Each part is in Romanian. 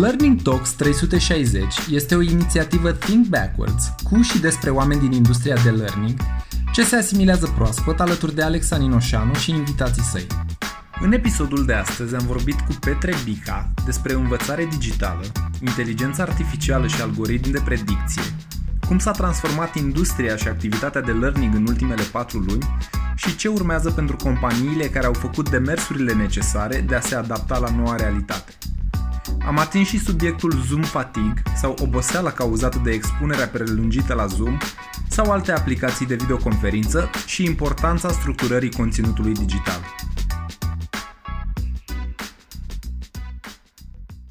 Learning Talks 360 este o inițiativă Think Backwards cu și despre oameni din industria de learning ce se asimilează proaspăt alături de Alexa Ninoșanu și invitații săi. În episodul de astăzi am vorbit cu Petre Bica despre învățare digitală, inteligența artificială și algoritmi de predicție, cum s-a transformat industria și activitatea de learning în ultimele 4 luni și ce urmează pentru companiile care au făcut demersurile necesare de a se adapta la noua realitate. Am atins și subiectul Zoom Fatigue sau oboseala cauzată de expunerea prelungită la Zoom sau alte aplicații de videoconferință și importanța structurării conținutului digital.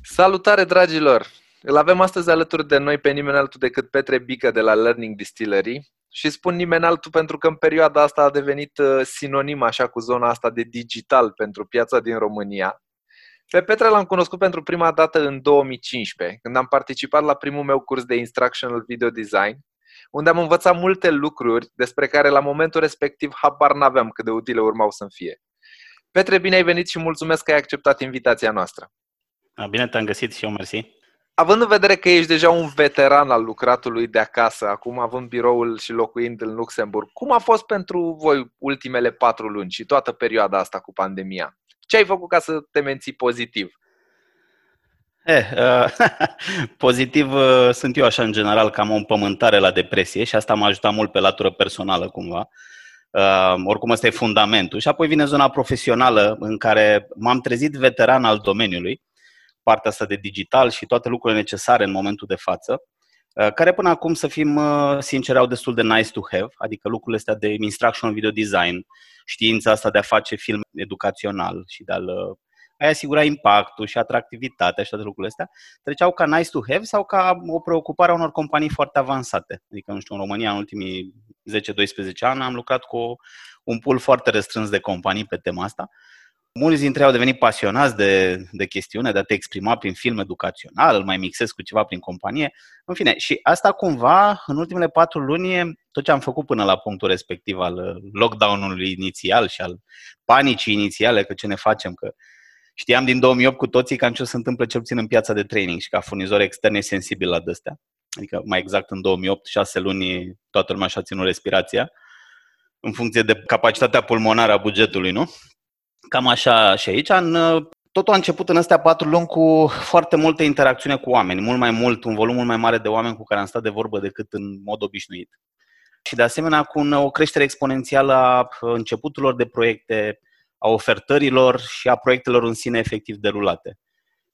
Salutare, dragilor! Îl avem astăzi alături de noi pe nimeni altul decât Petre Bica de la Learning Distillery și spun nimeni altul pentru că în perioada asta a devenit sinonim așa cu zona asta de digital pentru piața din România. Pe Petre l-am cunoscut pentru prima dată în 2015, când am participat la primul meu curs de Instructional Video Design, unde am învățat multe lucruri despre care la momentul respectiv habar n-aveam cât de utile urmau să-mi fie. Petre, bine ai venit și mulțumesc că ai acceptat invitația noastră. Bine te-am găsit și eu, mersi. Având în vedere că ești deja un veteran al lucratului de acasă, acum având biroul și locuind în Luxemburg, cum a fost pentru voi ultimele 4 luni și toată perioada asta cu pandemia? Ce ai făcut ca să te menții pozitiv? Pozitiv sunt eu așa în general, că am o împământare la depresie și asta m-a ajutat mult pe latură personală cumva. Oricum ăsta e fundamentul. Și apoi vine zona profesională în care m-am trezit veteran al domeniului, partea asta de digital și toate lucrurile necesare în momentul de față, care până acum, să fim sinceri, au destul de nice to have, adică lucrurile astea de instructional video design, știința asta de a face film educațional și de a asigura impactul și atractivitatea și toate lucrurile astea, treceau ca nice to have sau ca o preocupare a unor companii foarte avansate. Adică, nu știu, în România, în ultimii 10-12 ani, am lucrat cu un pool foarte restrâns de companii pe tema asta. Mulți dintre ei au devenit pasionați de chestiune, de a te exprima prin film educațional, îl mai mixez cu ceva prin companie. În fine, și asta cumva, în ultimele 4 luni, tot ce am făcut până la punctul respectiv al lockdown-ului inițial și al panicii inițiale, că ce ne facem, că știam din 2008 cu toții cam ce o să se întâmple cel puțin în piața de training și ca furnizor extern e sensibil la de-astea. Adică mai exact în 2008, 6 luni, toată lumea și-a ținut respirația în funcție de capacitatea pulmonară a bugetului, nu? Cam așa și aici. Totul a început în astea 4 luni cu foarte multă interacțiune cu oameni, mult mai mult, un volum mult mai mare de oameni cu care am stat de vorbă decât în mod obișnuit. Și de asemenea cu o creștere exponențială a începuturilor de proiecte, a ofertărilor și a proiectelor în sine efectiv derulate.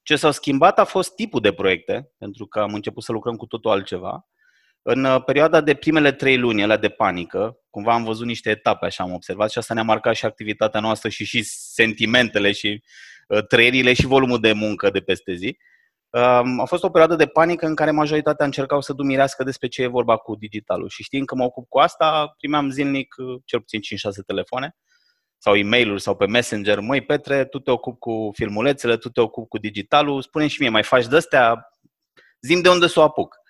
Ce s-a schimbat a fost tipul de proiecte, pentru că am început să lucrăm cu totul altceva. În perioada de primele 3 luni, alea de panică, cumva am văzut niște etape, așa am observat, și asta ne-a marcat și activitatea noastră și sentimentele și trăierile și volumul de muncă de peste zi. A fost o perioadă de panică în care majoritatea încercau să dumirească despre ce e vorba cu digitalul. Și știind că mă ocup cu asta, primeam zilnic cel puțin 5-6 telefoane sau e-mail-uri sau pe Messenger. Măi, Petre, tu te ocupi cu filmulețele, tu te ocupi cu digitalul, spune-mi și mie, mai faci de-astea? Zi-mi de unde s-o apuc.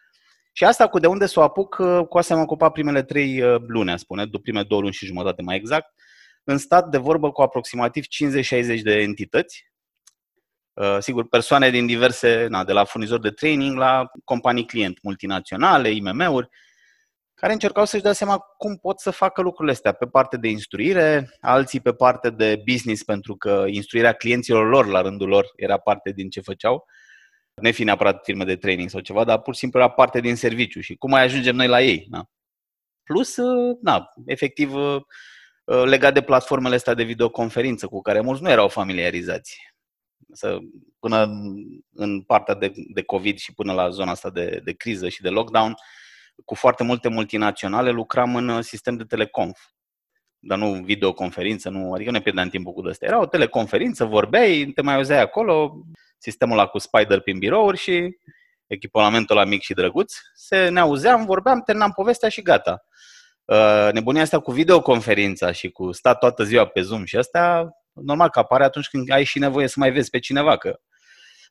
Și asta cu de unde s-o apuc, cu asta am ocupat primele 3 luni, a spune, primele 2 luni și jumătate mai exact, în stat de vorbă cu aproximativ 50-60 de entități, sigur, persoane din diverse, de la furnizori de training la companii client multinaționale, IMM-uri, care încercau să-și dea seama cum pot să facă lucrurile astea, pe parte de instruire, alții pe parte de business, pentru că instruirea clienților lor, la rândul lor, era parte din ce făceau, ne fi neapărat firme de training sau ceva, dar pur și simplu era parte din serviciu și cum mai ajungem noi la ei. Plus, efectiv, legat de platformele astea de videoconferință cu care mulți nu erau familiarizați. Până în partea de COVID și până la zona asta de criză și de lockdown, cu foarte multe multinaționale lucram în sistem de teleconf. Dar nu videoconferință, adică ne pierdeam timpul cu de-astea. Era o teleconferință, vorbeai, te mai auzeai acolo, sistemul ăla cu spider prin birouri și echipamentul ăla mic și drăguț, ne auzeam, vorbeam, terminam povestea și gata. Nebunia asta cu videoconferința și cu stat toată ziua pe Zoom și asta, normal că apare atunci când ai și nevoie să mai vezi pe cineva, că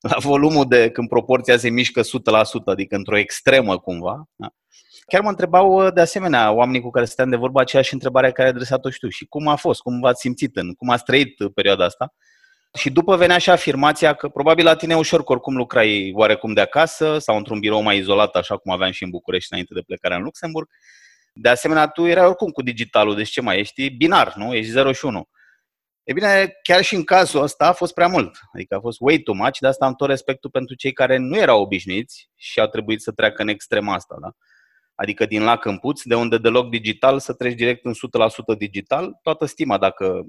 la volumul când proporția se mișcă 100%, adică într-o extremă cumva, Chiar mă întrebau de asemenea oamenii cu care stăteam de vorba aceeași întrebare care ai adresat-o și tu. Și cum a fost? Cum v-ați simțit? Cum ați trăit perioada asta? Și după venea și afirmația că probabil la tine ușor, că oricum lucrai oarecum de acasă sau într-un birou mai izolat, așa cum aveam și în București înainte de plecarea în Luxemburg. De asemenea, tu erai oricum cu digitalul, deci ce mai ești? Binar, nu? Ești 0 și 1. E bine, chiar și în cazul ăsta a fost prea mult. Adică a fost way too much, de asta am tot respectul pentru cei care nu erau obișnuiți și au trebuit să treacă în extrema asta, da? Adică din lac în puț, de unde deloc digital, să treci direct în 100% digital, toată stima dacă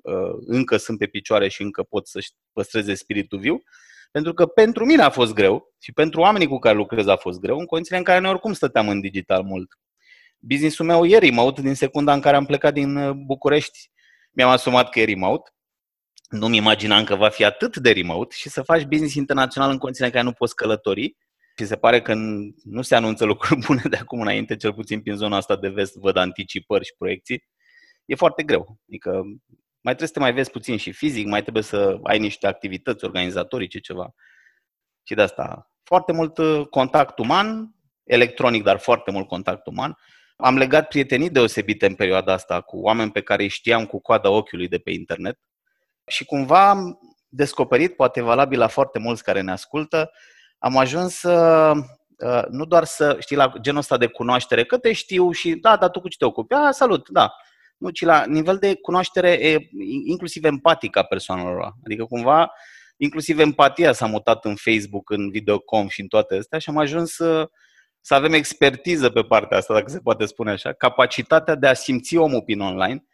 încă sunt pe picioare și încă pot să-și păstreze spiritul viu. Pentru că pentru mine a fost greu și pentru oamenii cu care lucrez a fost greu, în condițiile în care noi oricum stăteam în digital mult. Business-ul meu e remote, din secunda în care am plecat din București, mi-am asumat că e remote. Nu-mi imaginam că va fi atât de remote și să faci business internațional în condițiile în care nu poți călători. Și se pare că nu se anunță lucruri bune de acum înainte, cel puțin prin zona asta de vest văd anticipări și proiecții. E foarte greu. Adică mai trebuie să te mai vezi puțin și fizic, mai trebuie să ai niște activități organizatorice, ceva. Și de asta foarte mult contact uman, electronic, dar foarte mult contact uman. Am legat prietenii deosebite în perioada asta cu oameni pe care îi știam cu coada ochiului de pe internet. Și cumva am descoperit, poate valabil la foarte mulți care ne ascultă, am ajuns nu doar să știi la genul ăsta de cunoaștere, că te știu și da, dar tu cu ce te ocupi? Ah, salut, da. Nu, ci la nivel de cunoaștere inclusiv empatică a persoanelor. Adică cumva inclusiv empatia s-a mutat în Facebook, în Videocom și în toate astea și am ajuns să avem expertiză pe partea asta, dacă se poate spune așa, capacitatea de a simți omul prin online,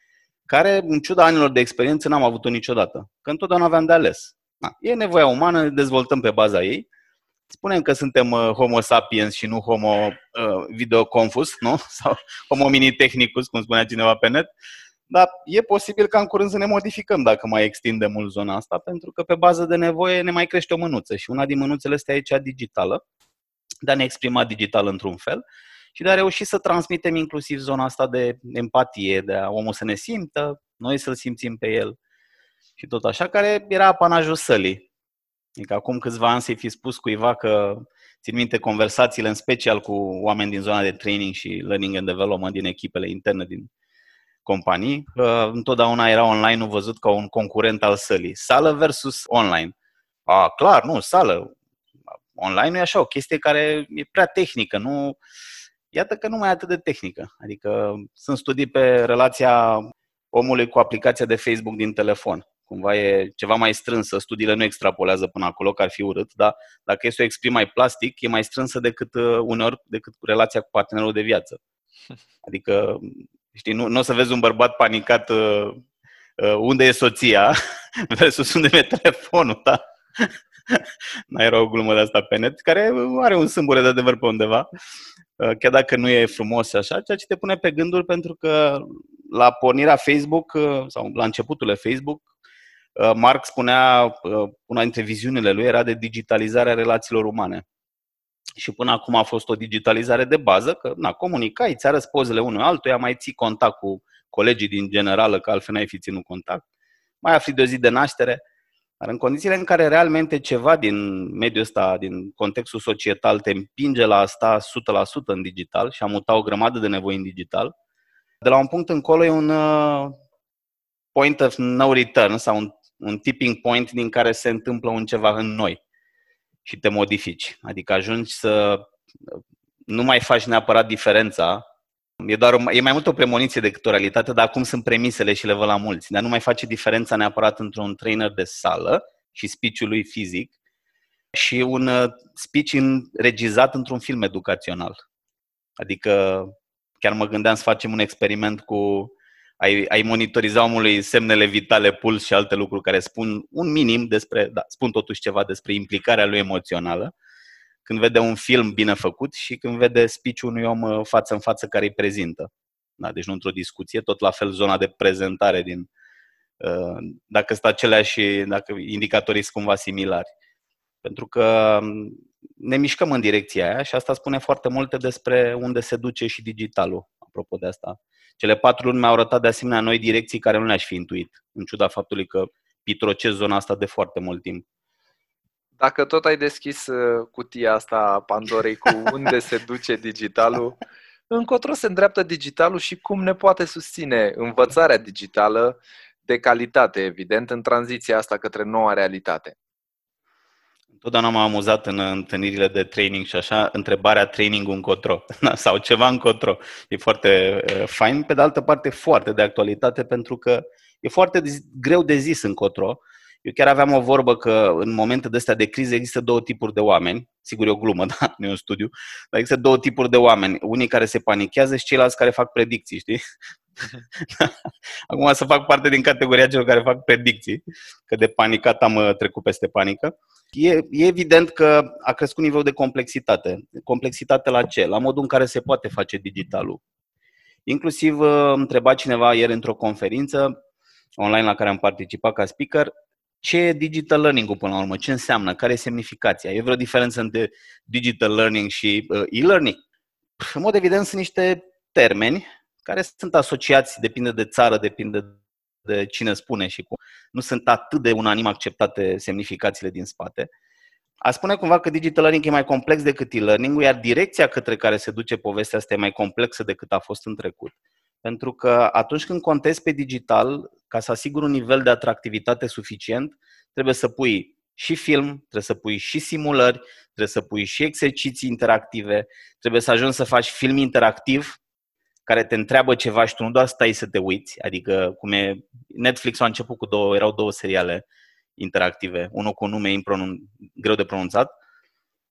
care, în ciuda anilor de experiență, n-am avut-o niciodată. Că întotdeauna aveam de ales. Da. E nevoia umană, dezvoltăm pe baza ei. Spunem că suntem homo sapiens și nu homo videoconfus, nu? Sau homo mini technicus, cum spunea cineva pe net. Dar e posibil ca în curând să ne modificăm dacă mai extindem mult zona asta, pentru că pe bază de nevoie ne mai crește o mânuță. Și una din mânuțele astea e cea digitală, de a ne exprima digital într-un fel. Și de a reuși să transmitem inclusiv zona asta de empatie, de a omul să ne simtă, noi să-l simțim pe el și tot așa, care era apanajul sălii. Adică acum câțiva ani să-i fi spus cuiva că, țin minte, conversațiile în special cu oameni din zona de training și learning and development din echipele interne din companii, întotdeauna era online-ul văzut ca un concurent al sălii. Sală versus online. A, clar, nu, sală. Online nu e așa, o chestie care e prea tehnică, nu... Iată că nu mai e atât de tehnică. Adică sunt studii pe relația omului cu aplicația de Facebook din telefon. Cumva e ceva mai strânsă, studiile nu extrapolează până acolo, că ar fi urât, dar dacă e să o exprim mai plastic, e mai strânsă decât uneori, decât relația cu partenerul de viață. Adică, știi, nu o să vezi un bărbat panicat unde e soția versus unde e telefonul, da? Mai era o glumă de asta pe net, care are un sâmbure de adevăr pe undeva, chiar dacă nu e frumos așa, ceea ce te pune pe gânduri, pentru că la pornirea Facebook sau la începutul Facebook, Mark spunea, una dintre viziunile lui era de digitalizarea relațiilor umane. Și până acum a fost o digitalizare de bază, că na, comunicai, îți arăți pozele unul altuia, mai ții contact cu colegii din generală, că altfel n-ai fi ținut contact, mai afli de o zi de naștere. Dar în condițiile în care realmente ceva din mediul ăsta, din contextul societal, te împinge la asta 100% în digital și a mutat o grămadă de nevoi în digital, de la un punct încolo e un point of no return sau un tipping point din care se întâmplă un ceva în noi și te modifici. Adică ajungi să nu mai faci neapărat diferența. E mai mult o premoniție decât o realitate, dar acum sunt premisele și le văd la mulți. Dar nu mai face diferența neapărat între un trainer de sală și speech-ul lui fizic și un speech înregizat într-un film educațional. Adică chiar mă gândeam să facem un experiment cu ai monitoriza omului semnele vitale, puls și alte lucruri care spun un minim despre, da, spun totuși ceva despre implicarea lui emoțională. Când vede un film bine făcut și când vede speech-ul unui om față în față care îi prezintă. Da, deci nu într-o discuție, tot la fel zona de prezentare din dacă sunt aceleași, dacă indicatorii sunt cumva similari. Pentru că ne mișcăm în direcția aia și asta spune foarte multe despre unde se duce și digitalul, apropo de asta. Cele 4 luni mi-au arătat de asemenea noi direcții care nu le-aș fi intuit, în ciuda faptului că pitrocesc zona asta de foarte mult timp. Dacă tot ai deschis cutia asta a Pandorei cu unde se duce digitalul, încotro se îndreaptă digitalul și cum ne poate susține învățarea digitală de calitate, evident, în tranziția asta către noua realitate. Totdeauna m-am amuzat în întâlnirile de training și așa, întrebarea training încotro sau ceva încotro. E foarte fain, pe de altă parte foarte de actualitate, pentru că e foarte greu de zis încotro. Eu chiar aveam o vorbă că în momente de astea de criză există două tipuri de oameni. Sigur, e o glumă, da? Nu e un studiu. Dar există două tipuri de oameni. Unii care se panichează și ceilalți care fac predicții, știi? Acum să fac parte din categoria celor care fac predicții, că de panicat am trecut peste panică. E evident că a crescut nivelul de complexitate. Complexitate la ce? La modul în care se poate face digitalul. Inclusiv întreba cineva ieri într-o conferință online la care am participat ca speaker, ce e digital learning-ul până la urmă? Ce înseamnă? Care e semnificația? E vreo diferență între digital learning și e-learning? În mod evident sunt niște termeni care sunt asociați, depinde de țară, depinde de cine spune și cum. Nu sunt atât de unanim acceptate semnificațiile din spate. A spune cumva că digital learning e mai complex decât e-learning-ul, iar direcția către care se duce povestea asta e mai complexă decât a fost în trecut. Pentru că atunci când contezi pe digital, ca să asiguri un nivel de atractivitate suficient, trebuie să pui și film, trebuie să pui și simulări, trebuie să pui și exerciții interactive, trebuie să ajungi să faci film interactiv care te întreabă ceva și tu nu doar stai să te uiți, adică cum e Netflix a început cu erau două seriale interactive, unul cu un nume greu de pronunțat,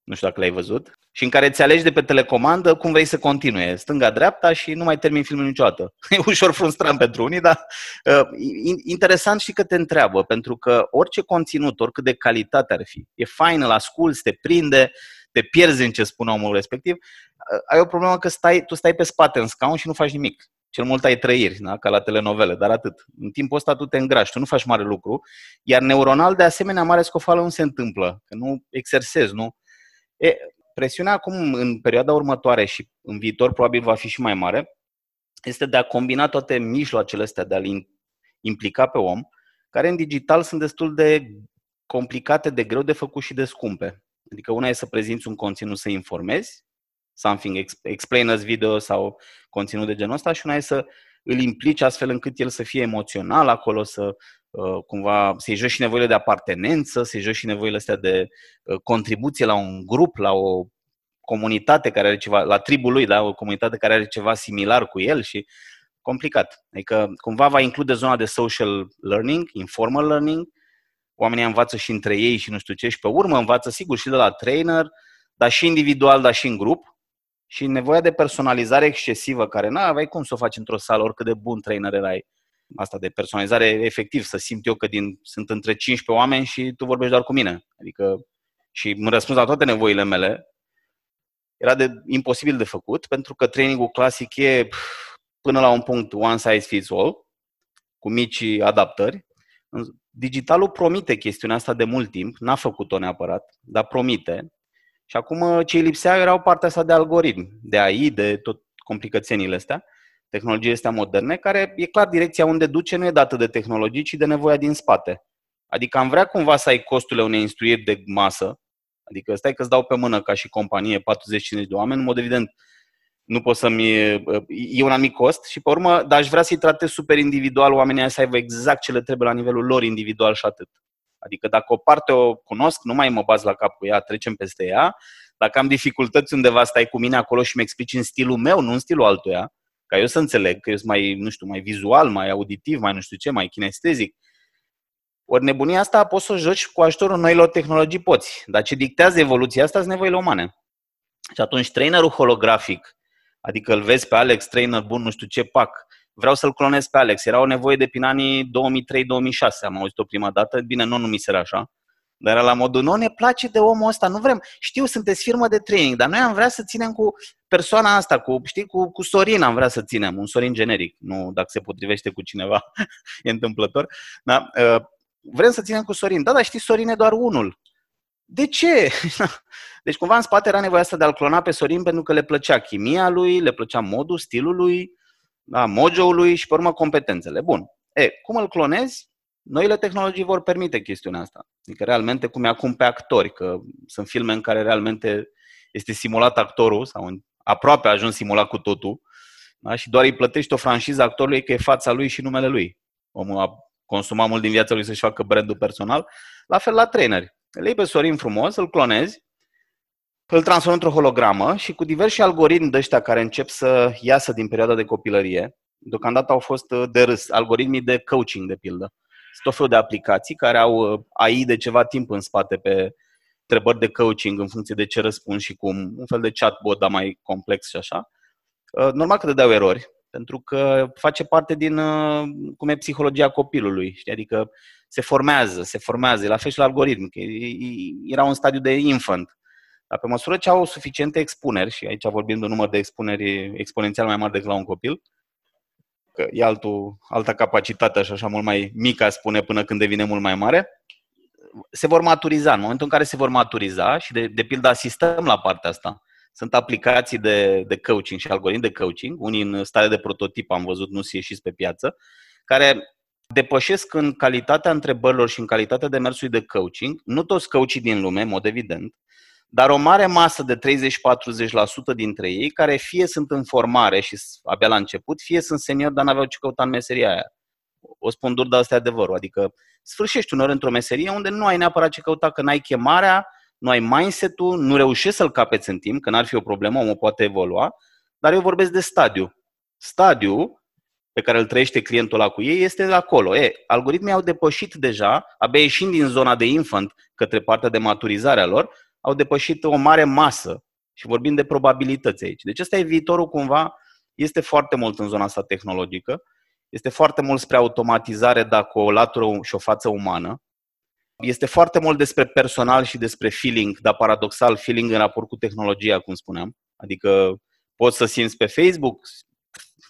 nu știu dacă l-ai văzut, și în care îți alegi de pe telecomandă cum vrei să continue, stânga-dreapta și nu mai termin filmul niciodată. E ușor frustrant pentru unii, dar interesant și că te întreabă, pentru că orice conținut, oricât de calitate ar fi, e fain, îl asculți, te prinde, te pierzi în ce spune omul respectiv, ai o problemă că tu stai pe spate în scaun și nu faci nimic. Cel mult ai trăiri, da? Ca la telenovele, dar atât. În timpul ăsta tu te îngrași, tu nu faci mare lucru, iar neuronal de asemenea mare scofală nu se întâmplă, că nu exersezi, nu? Presiunea acum, în perioada următoare și în viitor, probabil va fi și mai mare, este de a combina toate mijloacele astea, de a-l implica pe om, care în digital sunt destul de complicate, de greu de făcut și de scumpe. Adică una e să prezinți un conținut, să informezi, something, explain us video sau conținut de genul ăsta, și una e să îl implici astfel încât el să fie emoțional acolo, să cumva să-i joci și nevoile de apartenență, să-i joci și nevoile astea de contribuție la un grup, la o comunitate care are ceva, la tribul lui, da? O comunitate care are ceva similar cu el și complicat. Adică cumva va include zona de social learning, informal learning, oamenii învață și între ei și nu știu ce, și pe urmă învață sigur și de la trainer, dar și individual, dar și în grup. Și nevoia de personalizare excesivă, care n-aveai cum să o faci într-o sală, oricât de bun trainer erai. Asta de personalizare, efectiv, să simt eu că sunt între 15 oameni și tu vorbești doar cu mine. Adică, și îmi răspuns la toate nevoile mele, era imposibil de făcut, pentru că trainingul clasic e până la un punct one size fits all, cu mici adaptări. Digitalul promite chestiunea asta de mult timp, n-a făcut-o neapărat, dar promite. Și acum ce îi lipsea erau partea asta de algoritmi, de AI, de tot complicățenile astea, tehnologiile astea moderne, care e clar direcția unde duce nu e dată de tehnologii, ci de nevoia din spate. Adică am vrea cumva să ai costurile unei instruiri de masă, adică stai că îți dau pe mână ca și companie 40-50 de oameni, în mod evident nu pot să-mi... e un anumit cost și pe urmă, dar aș vrea să-i tratez super individual oamenii să aibă exact ce le trebuie la nivelul lor individual și atât. Adică dacă o parte o cunosc, nu mai mă baz la cap cu ea, trecem peste ea. Dacă am dificultăți undeva, stai cu mine acolo și mi explici în stilul meu, nu în stilul altuia, ca eu să înțeleg, că eu sunt mai, nu știu, mai vizual, mai auditiv, mai nu știu ce, mai kinestezic. Ori nebunia asta poți să o joci cu ajutorul noilor tehnologii, poți. Dar ce dictează evoluția asta sunt nevoile umane. Și atunci trainerul holografic, adică îl vezi pe Alex, trainer bun, nu știu ce, pac, vreau să-l clonez pe Alex. Era o nevoie de prin anii 2003-2006, am auzit-o prima dată. Bine, nu numisera așa, dar era la modul, nu ne place de omul ăsta, nu vrem. Știu, sunteți firmă de training, dar noi am vrea să ținem cu persoana asta, cu Sorin am vrea să ținem, un Sorin generic, nu dacă se potrivește cu cineva, e întâmplător. Da? Vrem să ținem cu Sorin, da, dar știi, Sorin e doar unul. De ce? Deci cumva în spate era nevoia asta de a-l clona pe Sorin pentru că le plăcea chimia lui, le plăcea modul, stilul lui, da, mojo-ului și, pe urmă, competențele. Bun. Cum îl clonezi? Noile tehnologii vor permite chestiunea asta. Adică, realmente, cum e acum pe actori, că sunt filme în care realmente este simulat actorul sau aproape a ajuns simulat cu totul, da? Și doar îi plătești o franciză actorului că e fața lui și numele lui. Omul a consumat mult din viața lui să-și facă brandul personal. La fel la traineri. Îl iei pe Sorin frumos, îl clonezi, îl transformi într-o hologramă și cu diversi algoritmi de ăștia care încep să iasă din perioada de copilărie, deocamdată au fost de râs, algoritmii de coaching, de pildă. Sunt tot felul de aplicații care au AI de ceva timp în spate pe întrebări de coaching în funcție de ce răspunzi și cum, un fel de chatbot, dar mai complex și așa. Normal că te dau erori, pentru că face parte din cum e psihologia copilului, știi? Adică se formează, la fel și la algoritm, că era un stadiu de infant. Dar pe măsură ce au suficiente expuneri, și aici vorbim de un număr de expuneri exponențial mai mare decât la un copil, că e alta capacitate și așa mult mai mică, spune, până când devine mult mai mare, se vor maturiza. În momentul în care se vor maturiza, și de pildă asistăm la partea asta, sunt aplicații de coaching și algoritmi de coaching, unii în stare de prototip, am văzut, nu s-i ieșiți pe piață, care depășesc în calitatea întrebărilor și în calitatea demersului de coaching, nu toți coachii din lume, în mod evident, dar o mare masă de 30-40% dintre ei, care fie sunt în formare și abia la început, fie sunt seniori, dar n-aveau ce căuta în meseria aia. O spun dur, dar asta e adevărul. Adică sfârșești uneori într-o meserie unde nu ai neapărat ce căuta, că n-ai chemarea, nu ai mindset-ul, nu reușești să-l capeți în timp, că n-ar fi o problemă, omul poate evolua, dar eu vorbesc de stadiu. Stadiul pe care îl trăiește clientul ăla cu ei este de acolo. Algoritmii au depășit deja, abia ieșind din zona de infant către partea de maturizare a lor, au depășit o mare masă și vorbim de probabilități aici. Deci ăsta e viitorul cumva, este foarte mult în zona asta tehnologică, este foarte mult spre automatizare, dar cu o latură și o față umană, este foarte mult despre personal și despre feeling, dar paradoxal feeling în raport cu tehnologia, cum spuneam. Adică poți să simți pe Facebook?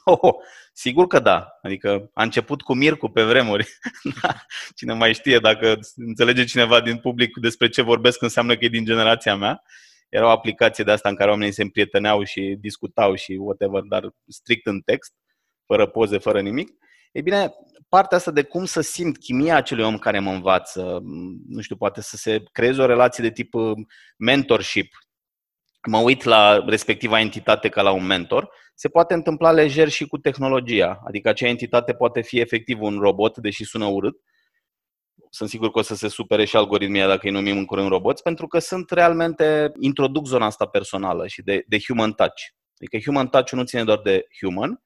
Oh, sigur că da. Adică a început cu Mircu pe vremuri. Cine mai știe, dacă înțelege cineva din public despre ce vorbesc, înseamnă că e din generația mea. Era o aplicație de asta în care oamenii se împrieteneau și discutau și whatever, dar strict în text, fără poze, fără nimic. Ei bine, partea asta de cum să simt chimia acelui om care mă învață, nu știu, poate să se creeze o relație de tip mentorship, mă uit la respectiva entitate ca la un mentor, se poate întâmpla lejer și cu tehnologia. Adică acea entitate poate fi efectiv un robot, deși sună urât. Sunt sigur că o să se supere și algoritmia dacă îi numim în curând roboți, pentru că sunt realmente, introduc zona asta personală și de human touch. Adică human touch nu ține doar de human,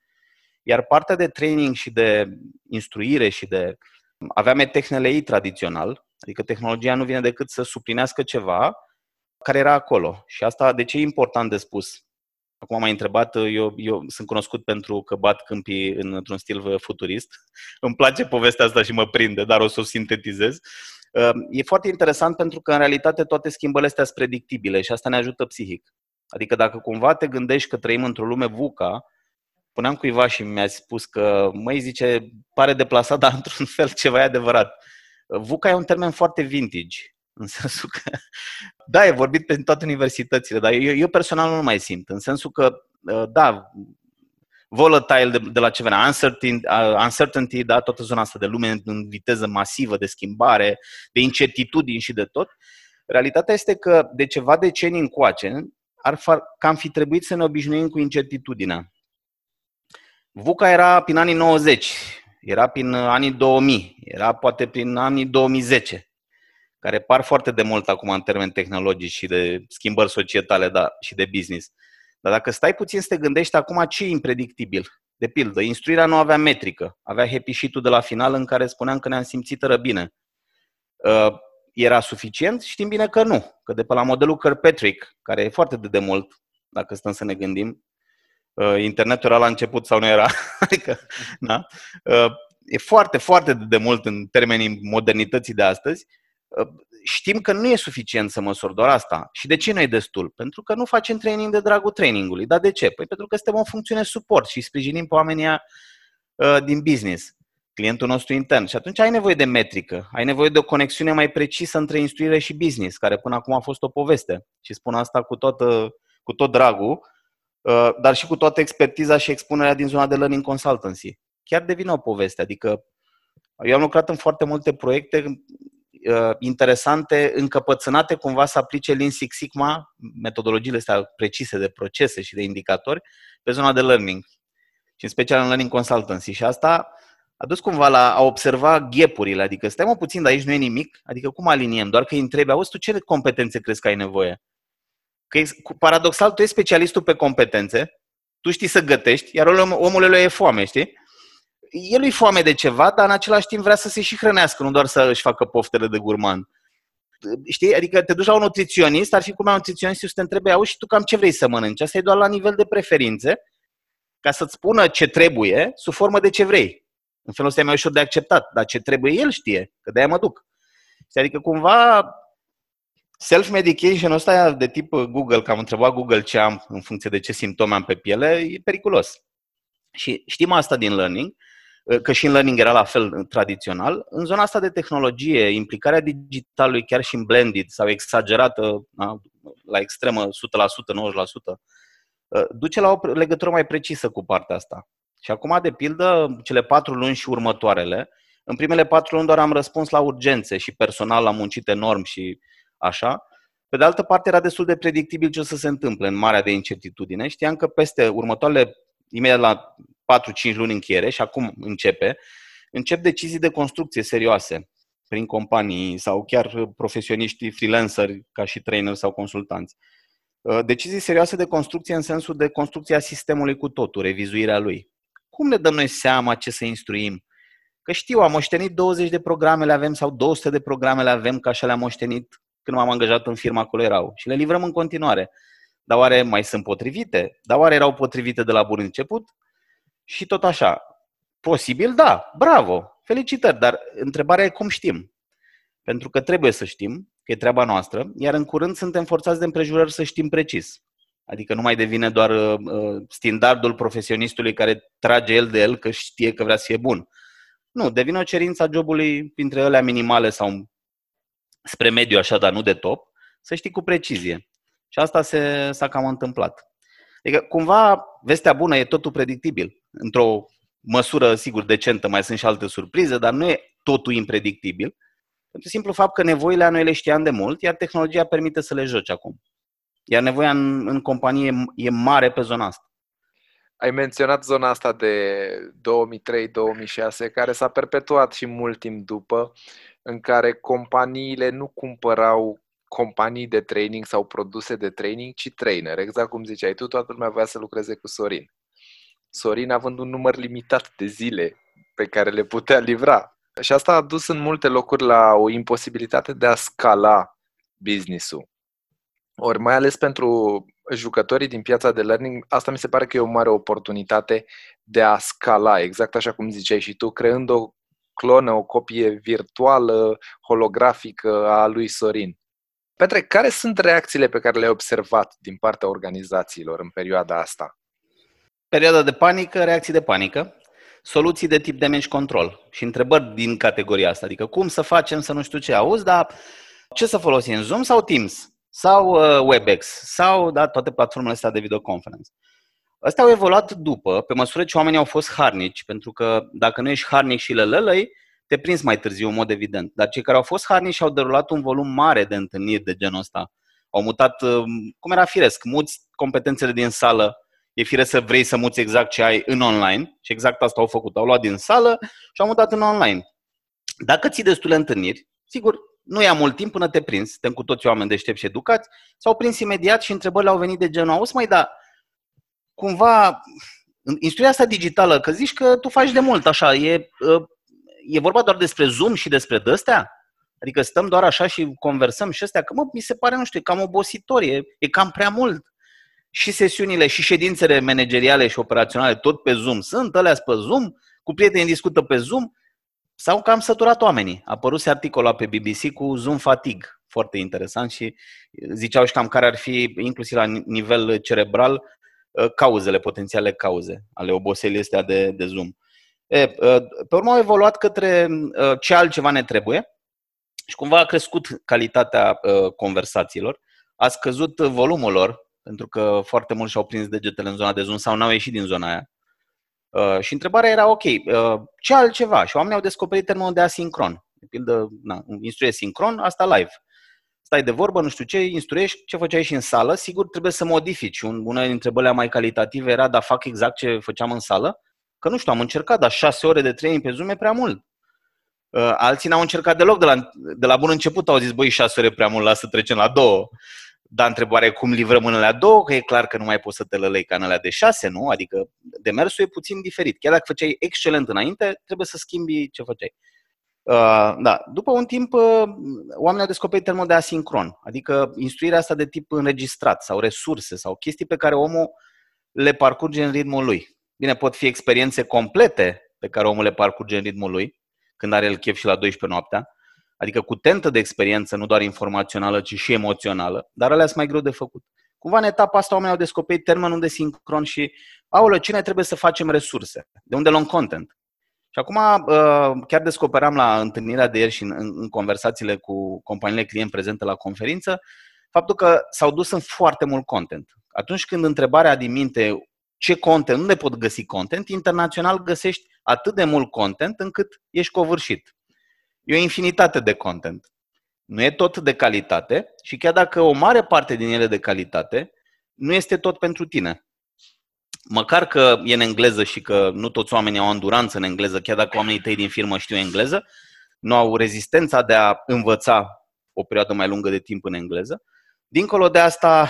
iar partea de training și de instruire și de... Aveam metehnele ei tradițional, adică tehnologia nu vine decât să suplinească ceva care era acolo. Și asta de ce e important de spus? Acum m-ai întrebat, eu sunt cunoscut pentru că bat câmpii într-un stil futurist. Îmi place povestea asta și mă prinde, dar o să o sintetizez. E foarte interesant pentru că în realitate toate schimbările astea sunt predictibile și asta ne ajută psihic. Adică dacă cumva te gândești că trăim într-o lume VUCA, puneam cuiva și mi-a spus că, măi, zice, pare deplasat, dar într-un fel ceva e adevărat. VUCA e un termen foarte vintage, în sensul că, da, e vorbit pe toate universitățile, dar eu personal nu mai simt, în sensul că, da, volatile de la ce venea, uncertainty, da, toată zona asta de lume în viteză masivă, de schimbare, de incertitudini și de tot. Realitatea este că de ceva decenii încoace cam fi trebuit să ne obișnuim cu incertitudinea. VUCA era prin anii 90, era prin anii 2000, era poate prin anii 2010, care par foarte de mult acum în termeni tehnologici și de schimbări societale, da, și de business. Dar dacă stai puțin să te gândești acum ce e impredictibil. De pildă, instruirea nu avea metrică, avea happy sheet-ul de la final în care spuneam că ne-am simțit răbine. Era suficient? Știm bine că nu, că de pe la modelul Kirkpatrick, care e foarte de demult, dacă stăm să ne gândim, internetul era la început sau nu era? Adică, da? E foarte, foarte de mult în termenii modernității de astăzi. Știm că nu e suficient să măsori doar asta. Și de ce nu e destul? Pentru că nu facem training de dragul trainingului. Dar de ce? Păi pentru că suntem în funcțiune suport și sprijinim pe oamenii din business, clientul nostru intern. Și atunci ai nevoie de metrică, ai nevoie de o conexiune mai precisă între instruire și business, care până acum a fost o poveste. Și spun asta cu tot dragul, dar și cu toată expertiza și expunerea din zona de learning consultancy. Chiar devine o poveste. Adică eu am lucrat în foarte multe proiecte interesante, încăpățânate cumva să aplice Lean Six Sigma, metodologiile astea precise de procese și de indicatori, pe zona de learning și în special în learning consultancy. Și asta a dus cumva la a observa gap-urile, adică stai mă puțin, dar aici nu e nimic, adică cum aliniem, doar că îi întrebi, auzi tu ce competențe crezi că ai nevoie? Că paradoxal, tu ești specialistul pe competențe, tu știi să gătești, iar omul lui e foame, știi? El îi foame de ceva, dar în același timp vrea să se și hrănească, nu doar să își facă poftele de gurman. Știi? Adică te duci la un nutriționist, ar fi cum la un nutriționist să te întrebe, auzi și tu cam ce vrei să mănânci? Asta e doar la nivel de preferințe, ca să-ți spună ce trebuie, sub formă de ce vrei. În felul ăsta e mai ușor de acceptat, dar ce trebuie el știe, că de-aia mă duc. Adică cumva self-medication ăsta de tip Google, că am întrebat Google ce am în funcție de ce simptome am pe piele, e periculos. Și știm asta din learning, că și în learning era la fel tradițional. În zona asta de tehnologie, implicarea digitalului chiar și în blended sau exagerată la extremă 100%, 90%, duce la o legătură mai precisă cu partea asta. Și acum, de pildă, cele 4 luni și următoarele, în primele 4 luni doar am răspuns la urgențe și personal am muncit enorm și așa. Pe de altă parte, era destul de predictibil ce o să se întâmple în marea de incertitudine. Știam că peste următoarele, imediat la 4-5 luni încheiere, și acum încep decizii de construcție serioase prin companii sau chiar profesioniștii freelanceri ca și trainer sau consultanți. Decizii serioase de construcție în sensul de construcția sistemului cu totul, revizuirea lui. Cum ne dăm noi seama ce să instruim? Că știu, am moștenit 20 de programe le avem sau 200 de programe le avem, că așa le-am moștenit când m-am angajat în firma, acolo erau. Și le livrăm în continuare. Dar oare mai sunt potrivite? Dar oare erau potrivite de la bun început? Și tot așa. Posibil, da, bravo, felicitări, dar întrebarea e cum știm. Pentru că trebuie să știm, că e treaba noastră, iar în curând suntem forțați de împrejurări să știm precis. Adică nu mai devine doar standardul profesionistului care trage el de el că știe că vrea să fie bun. Nu, devine o cerință a jobului printre alea minimale sau spre mediu așa, dar nu de top, să știi cu precizie. Și asta s-a cam întâmplat. Adică cumva vestea bună e totul predictibil. Într-o măsură, sigur, decentă, mai sunt și alte surprize, dar nu e totul impredictibil. Pentru simplu fapt că nevoile noi le știam de mult, iar tehnologia permite să le joci acum. Iar nevoia în companie e mare pe zona asta. Ai menționat zona asta de 2003-2006, care s-a perpetuat și mult timp după, în care companiile nu cumpărau companii de training sau produse de training, ci trainer. Exact cum ziceai tu, toată lumea voia să lucreze cu Sorin. Sorin având un număr limitat de zile pe care le putea livra. Și asta a dus în multe locuri la o imposibilitate de a scala business-ul. Ori mai ales pentru jucătorii din piața de learning, asta mi se pare că e o mare oportunitate de a scala, exact așa cum ziceai și tu, creând o clonă, o copie virtuală, holografică a lui Sorin. Petre, care sunt reacțiile pe care le-ai observat din partea organizațiilor în perioada asta? Perioada de panică, reacții de panică, soluții de tip damage control și întrebări din categoria asta, adică cum să facem să nu știu ce, auzi, dar ce să folosim, Zoom sau Teams? Sau WebEx, sau toate platformele astea de videoconferență. Astea au evoluat după, pe măsură ce oamenii au fost harnici, pentru că dacă nu ești harnic și le lălăi, te prinzi mai târziu, în mod evident. Dar cei care au fost harnici au derulat un volum mare de întâlniri de genul ăsta. Au mutat, cum era firesc, muți competențele din sală. E firesc să vrei să muți exact ce ai în online și exact asta au făcut. Au luat din sală și au mutat în online. Dacă ții destule întâlniri, sigur, nu ia mult timp până te prinzi, suntem cu toți oameni deștepți și educați, s-au prins imediat și întrebările au venit de genul, auzi mai, dar cumva instruirea asta digitală, că zici că tu faci de mult, așa, e vorba doar despre Zoom și despre dăstea? Adică stăm doar așa și conversăm și astea, că mă, mi se pare, nu știu, cam obositor, e cam prea mult. Și sesiunile și ședințele manageriale și operaționale tot pe Zoom sunt, alea pe Zoom, cu prietenii discută pe Zoom. S-au cam săturat oamenii. A apăruse articolul pe BBC cu Zoom Fatigue, foarte interesant, și ziceau și cam care ar fi, inclusiv la nivel cerebral, cauzele, potențiale cauze ale oboselii astea de Zoom. Pe urmă au evoluat către ce altceva ne trebuie și cumva a crescut calitatea conversațiilor, a scăzut volumul lor, pentru că foarte mulți și-au prins degetele în zona de Zoom sau n-au ieșit din zona aia. Și întrebarea era, ok, ce altceva? Și oamenii au descoperit termenul de asincron. de pildă, instruiesc sincron, asta live. Stai de vorbă, nu știu ce, instruiești, ce făceai și în sală, sigur trebuie să modifici. Una dintre bălea mai calitative era, dar fac exact ce făceam în sală, că nu știu, am încercat, dar 6 ore de training pe Zoom e prea mult. Alții n-au încercat deloc, de la bun început au zis, băi, 6 ore prea mult, lasă să trecem la 2. Dar întrebarea e cum livrăm în alea 2, că e clar că nu mai poți să te lălăi ca în alea de 6, nu? Adică demersul e puțin diferit. Chiar dacă făceai excelent înainte, trebuie să schimbi ce făceai. Da. După un timp, oamenii au descoperit termenul de asincron, adică instruirea asta de tip înregistrat sau resurse sau chestii pe care omul le parcurge în ritmul lui. Bine, pot fi experiențe complete pe care omul le parcurge în ritmul lui, când are el chef și la 12 noaptea, adică cu tentă de experiență, nu doar informațională, ci și emoțională, dar alea sunt mai greu de făcut. Cumva în etapa asta oamenii au descoperit termenul de sincron și, aoleu, cine trebuie să facem resurse? De unde luăm content? Și acum chiar descoperam la întâlnirea de ieri și în conversațiile cu companiile client prezente la conferință faptul că s-au dus în foarte mult content. Atunci când întrebarea din minte ce content, unde pot găsi content, internațional găsești atât de mult content încât ești covârșit. E o infinitate de content. Nu e tot de calitate și chiar dacă o mare parte din ele de calitate, nu este tot pentru tine. Măcar că e în engleză și că nu toți oamenii au anduranță în engleză, chiar dacă oamenii tăi din firmă știu engleză, nu au rezistența de a învăța o perioadă mai lungă de timp în engleză. Dincolo de asta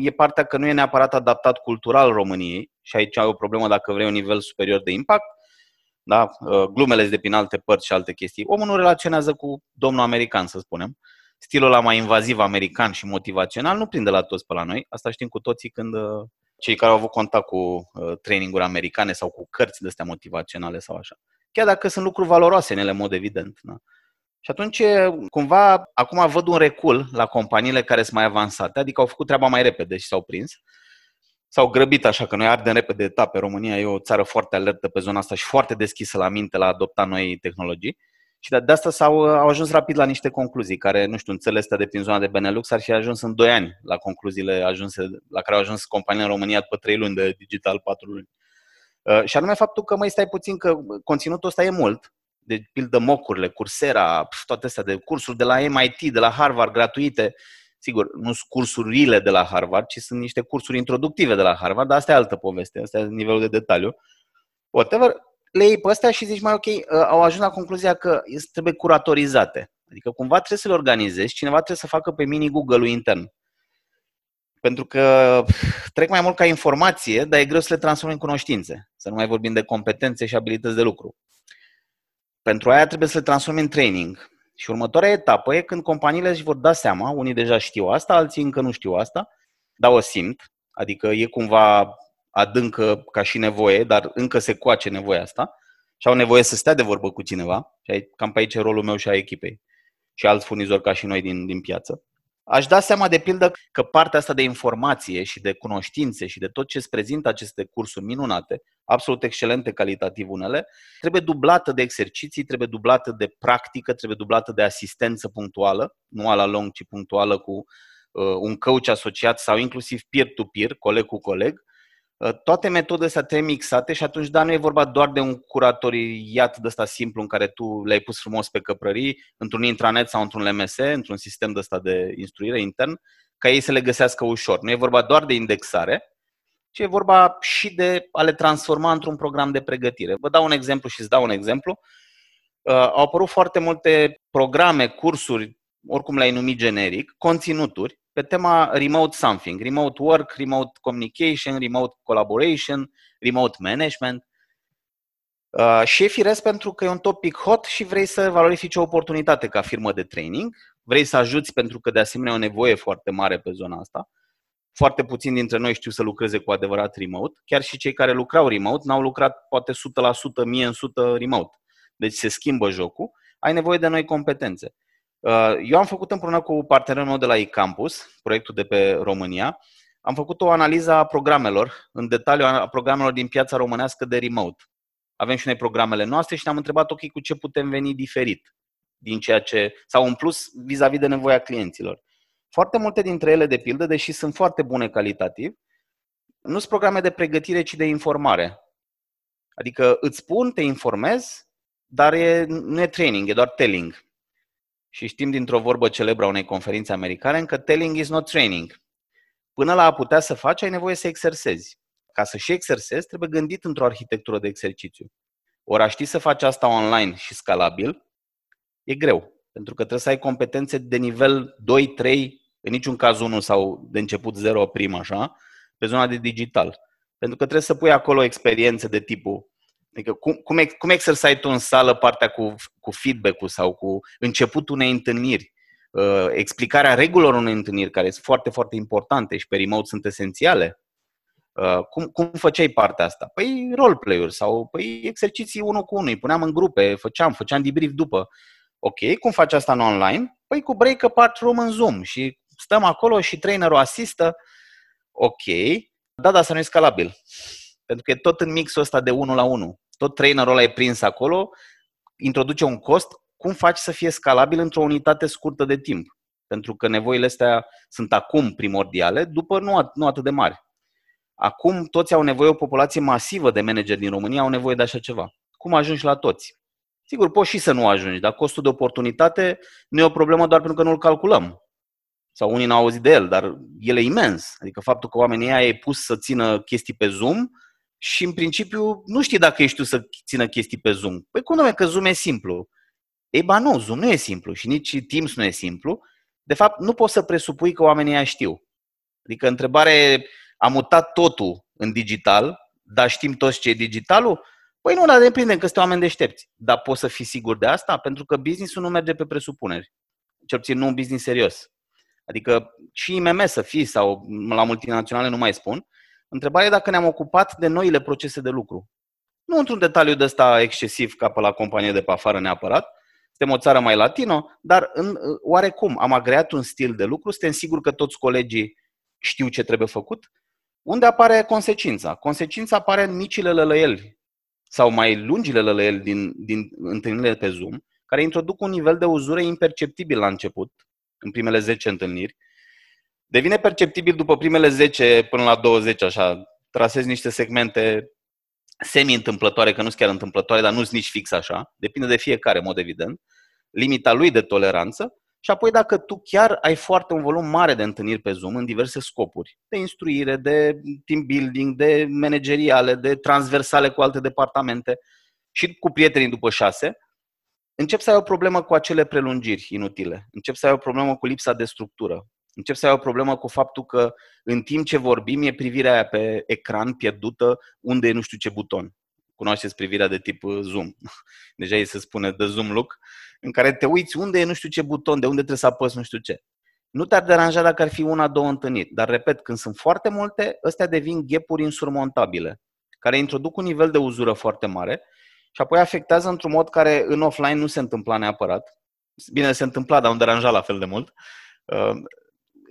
e partea că nu e neapărat adaptat cultural României și aici ai o problemă dacă vrei un nivel superior de impact, da? Glumele-s de prin alte părți și alte chestii. Omul nu relaționează cu domnul american, să spunem. Stilul ăla mai invaziv american și motivațional nu prinde la toți pe la noi. Asta știm cu toții când cei care au avut contact cu traininguri americane sau cu cărți de astea motivaționale sau așa. Chiar dacă sunt lucruri valoroase în ele, în mod evident. Da? Și atunci, cumva, acum văd un recul la companiile care sunt mai avansate, adică au făcut treaba mai repede și s-au prins. S-au grăbit așa, că noi ardem repede etape. România e o țară foarte alertă pe zona asta și foarte deschisă la minte la a adopta noi tehnologii. Și de asta au ajuns rapid la niște concluzii, care, nu știu, în țările astea de prin zona de Benelux ar fi ajuns în 2 ani la concluziile ajunse, la care au ajuns companiile în România după 3 luni de digital, 4 luni. Și anume faptul că, stai puțin, că conținutul ăsta e mult. De pildă mock-urile, Coursera, toate astea de cursuri de la MIT, de la Harvard, gratuite. Sigur, nu sunt cursurile de la Harvard, ci sunt niște cursuri introductive de la Harvard, dar asta e altă poveste, asta e nivelul de detaliu. Whatever. Le iei pe astea și zici, mai ok, au ajuns la concluzia că trebuie curatorizate. Adică cumva trebuie să le organizezi, cineva trebuie să facă pe mini Google-ul intern. Pentru că trec mai mult ca informație, dar e greu să le transform în cunoștințe. Să nu mai vorbim de competențe și abilități de lucru. Pentru aia trebuie să le transform în training. Și următoarea etapă e când companiile își vor da seama, unii deja știu asta, alții încă nu știu asta, dar o simt, adică e cumva adâncă ca și nevoie, dar încă se coace nevoia asta și au nevoie să stea de vorbă cu cineva. Și cam pe aici e rolul meu și a echipei și alți furnizori ca și noi din piață. Aș da seama, de pildă, că partea asta de informație și de cunoștințe și de tot ce îți prezintă aceste cursuri minunate, absolut excelente calitativ unele, trebuie dublată de exerciții, trebuie dublată de practică, trebuie dublată de asistență punctuală, nu a la lung, ci punctuală cu un coach asociat sau inclusiv peer-to-peer, coleg cu coleg. Toate metodele astea trebuie mixate și atunci, da, nu e vorba doar de un curatoriat de ăsta simplu în care tu le-ai pus frumos pe căprării, într-un intranet sau într-un LMS, într-un sistem de ăsta de instruire intern, ca ei să le găsească ușor. Nu e vorba doar de indexare, ci e vorba și de a le transforma într-un program de pregătire. Vă dau un exemplu și îți dau un exemplu. Au apărut foarte multe programe, cursuri, oricum le-ai numit generic, conținuturi, pe tema remote something, remote work, remote communication, remote collaboration, remote management. Și e firesc pentru că e un topic hot și vrei să valorifici o oportunitate ca firmă de training, vrei să ajuți pentru că de asemenea e o nevoie foarte mare pe zona asta. Foarte puțini dintre noi știu să lucreze cu adevărat remote, chiar și cei care lucrau remote n-au lucrat poate 100%, 1000% remote. Deci se schimbă jocul, ai nevoie de noi competențe. Eu am făcut împreună cu partenerul meu de la eCampus, proiectul de pe România, am făcut o analiză a programelor, în detaliu a programelor din piața românească de remote. Avem și noi programele noastre și ne-am întrebat, ok, cu ce putem veni diferit din ceea ce, sau în plus vis-a-vis de nevoia clienților. Foarte multe dintre ele, de pildă, deși sunt foarte bune calitativ, nu sunt programe de pregătire, ci de informare. Adică îți spun, te informezi, Dar nu e training, e doar telling. Și știm dintr-o vorbă celebră a unei conferințe americane că telling is not training. Până la a putea să faci, ai nevoie să exersezi. Ca să și exersezi, trebuie gândit într-o arhitectură de exercițiu. Ori a ști să faci asta online și scalabil, e greu. Pentru că trebuie să ai competențe de nivel 2, 3, în niciun caz 1 sau de început 0 prim, așa, pe zona de digital. Pentru că trebuie să pui acolo experiențe de tipul, adică cum exersai tu în sală partea cu feedback-ul sau cu începutul unei întâlniri, explicarea regulilor unei întâlniri, care sunt foarte, foarte importante și pe remote sunt esențiale. Cum făceai partea asta? Păi roleplay-uri sau exerciții 1 cu 1, îi puneam în grupe, făceam debrief după. Ok, cum faci asta în online? Păi cu break-up room în Zoom și stăm acolo și trainerul asistă. Ok, dar asta nu e scalabil. Pentru că e tot în mixul ăsta de 1 la 1. Tot trainerul ăla e prins acolo, introduce un cost. Cum faci să fie scalabil într-o unitate scurtă de timp? Pentru că nevoile astea sunt acum primordiale, după nu atât de mari. Acum toți au nevoie, o populație masivă de manageri din România au nevoie de așa ceva. Cum ajungi la toți? Sigur, poți și să nu ajungi, dar costul de oportunitate nu e o problemă doar pentru că nu-l calculăm. Sau unii n-au auzit de el, dar el e imens. Adică faptul că oamenii ăia e pus să țină chestii pe Zoom și în principiu nu știi dacă ești tu să țină chestii pe Zoom. Păi cum nume că Zoom e simplu? Ei, ba nu, Zoom nu e simplu și nici Teams nu e simplu. De fapt, nu poți să presupui că oamenii ăia știu. Adică întrebare... Am mutat totul în digital, dar știm toți ce e digitalul? Păi nu, dar ne prindem că suntem oameni deștepți. Dar poți să fii sigur de asta? Pentru că business-ul nu merge pe presupuneri. Cel puțin nu un business serios. Adică și IMM să fii sau la multinaționale nu mai spun. Întrebarea e dacă ne-am ocupat de noile procese de lucru. Nu într-un detaliu de ăsta excesiv ca pe la companie de pe afară neapărat. Suntem o țară mai latino, dar oarecum am agreat un stil de lucru. Suntem siguri că toți colegii știu ce trebuie făcut. Unde apare consecința? Consecința apare în micile lălăieli sau mai lungile lălăieli din întâlnirile pe Zoom, care introduc un nivel de uzură imperceptibil la început, în primele 10 întâlniri. Devine perceptibil după primele 10 până la 20, așa, trasezi niște segmente semi-întâmplătoare, că nu sunt chiar întâmplătoare, dar nu sunt nici fix așa, depinde de fiecare, în mod evident, limita lui de toleranță. Și apoi dacă tu chiar ai un volum mare de întâlniri pe Zoom în diverse scopuri, de instruire, de team building, de manageriale, de transversale cu alte departamente și cu prietenii după 6, începi să ai o problemă cu acele prelungiri inutile, începi să ai o problemă cu lipsa de structură, începi să ai o problemă cu faptul că în timp ce vorbim e privirea aia pe ecran pierdută unde e nu știu ce buton. Cunoașteți privirea de tip Zoom. Deja ei se spune de Zoom look, în care te uiți unde e nu știu ce buton, de unde trebuie să apăs nu știu ce. Nu te-ar deranja dacă ar fi 1-2 întâlniri, dar repet, când sunt foarte multe, ăstea devin gap-uri insurmontabile, care introduc un nivel de uzură foarte mare și apoi afectează într-un mod care în offline nu se întâmpla neapărat. Bine, se întâmpla, dar nu deranja la fel de mult.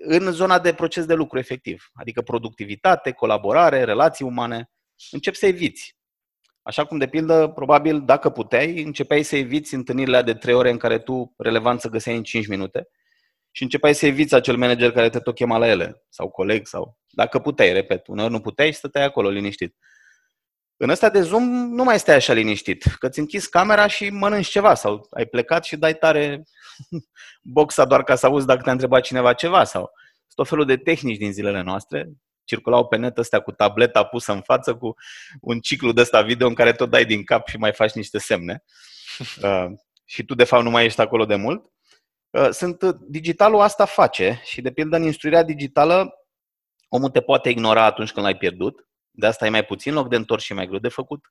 În zona de proces de lucru efectiv, adică productivitate, colaborare, relații umane, începi să eviți. Așa cum, de pildă, probabil, dacă puteai, începeai să eviți întâlnirile de 3 ore în care tu relevanță găseai în 5 minute și începeai să eviți acel manager care te tot chema la ele, sau coleg, sau... Dacă puteai, repet, uneori nu puteai și stăteai acolo liniștit. În ăsta de Zoom nu mai stai așa liniștit, că ți închizi camera și mănânci ceva, sau ai plecat și dai tare boxa doar ca să auzi dacă te-a întrebat cineva ceva, sau... Sunt tot felul de tehnici din zilele noastre... Circulau pe net ăstea cu tableta pusă în față, cu un ciclu de ăsta video în care tot dai din cap și mai faci niște semne. Și tu, de fapt, nu mai ești acolo de mult. Digitalul asta face și, de pildă, în instruirea digitală, omul te poate ignora atunci când l-ai pierdut. De asta e mai puțin loc de întors și mai greu de făcut.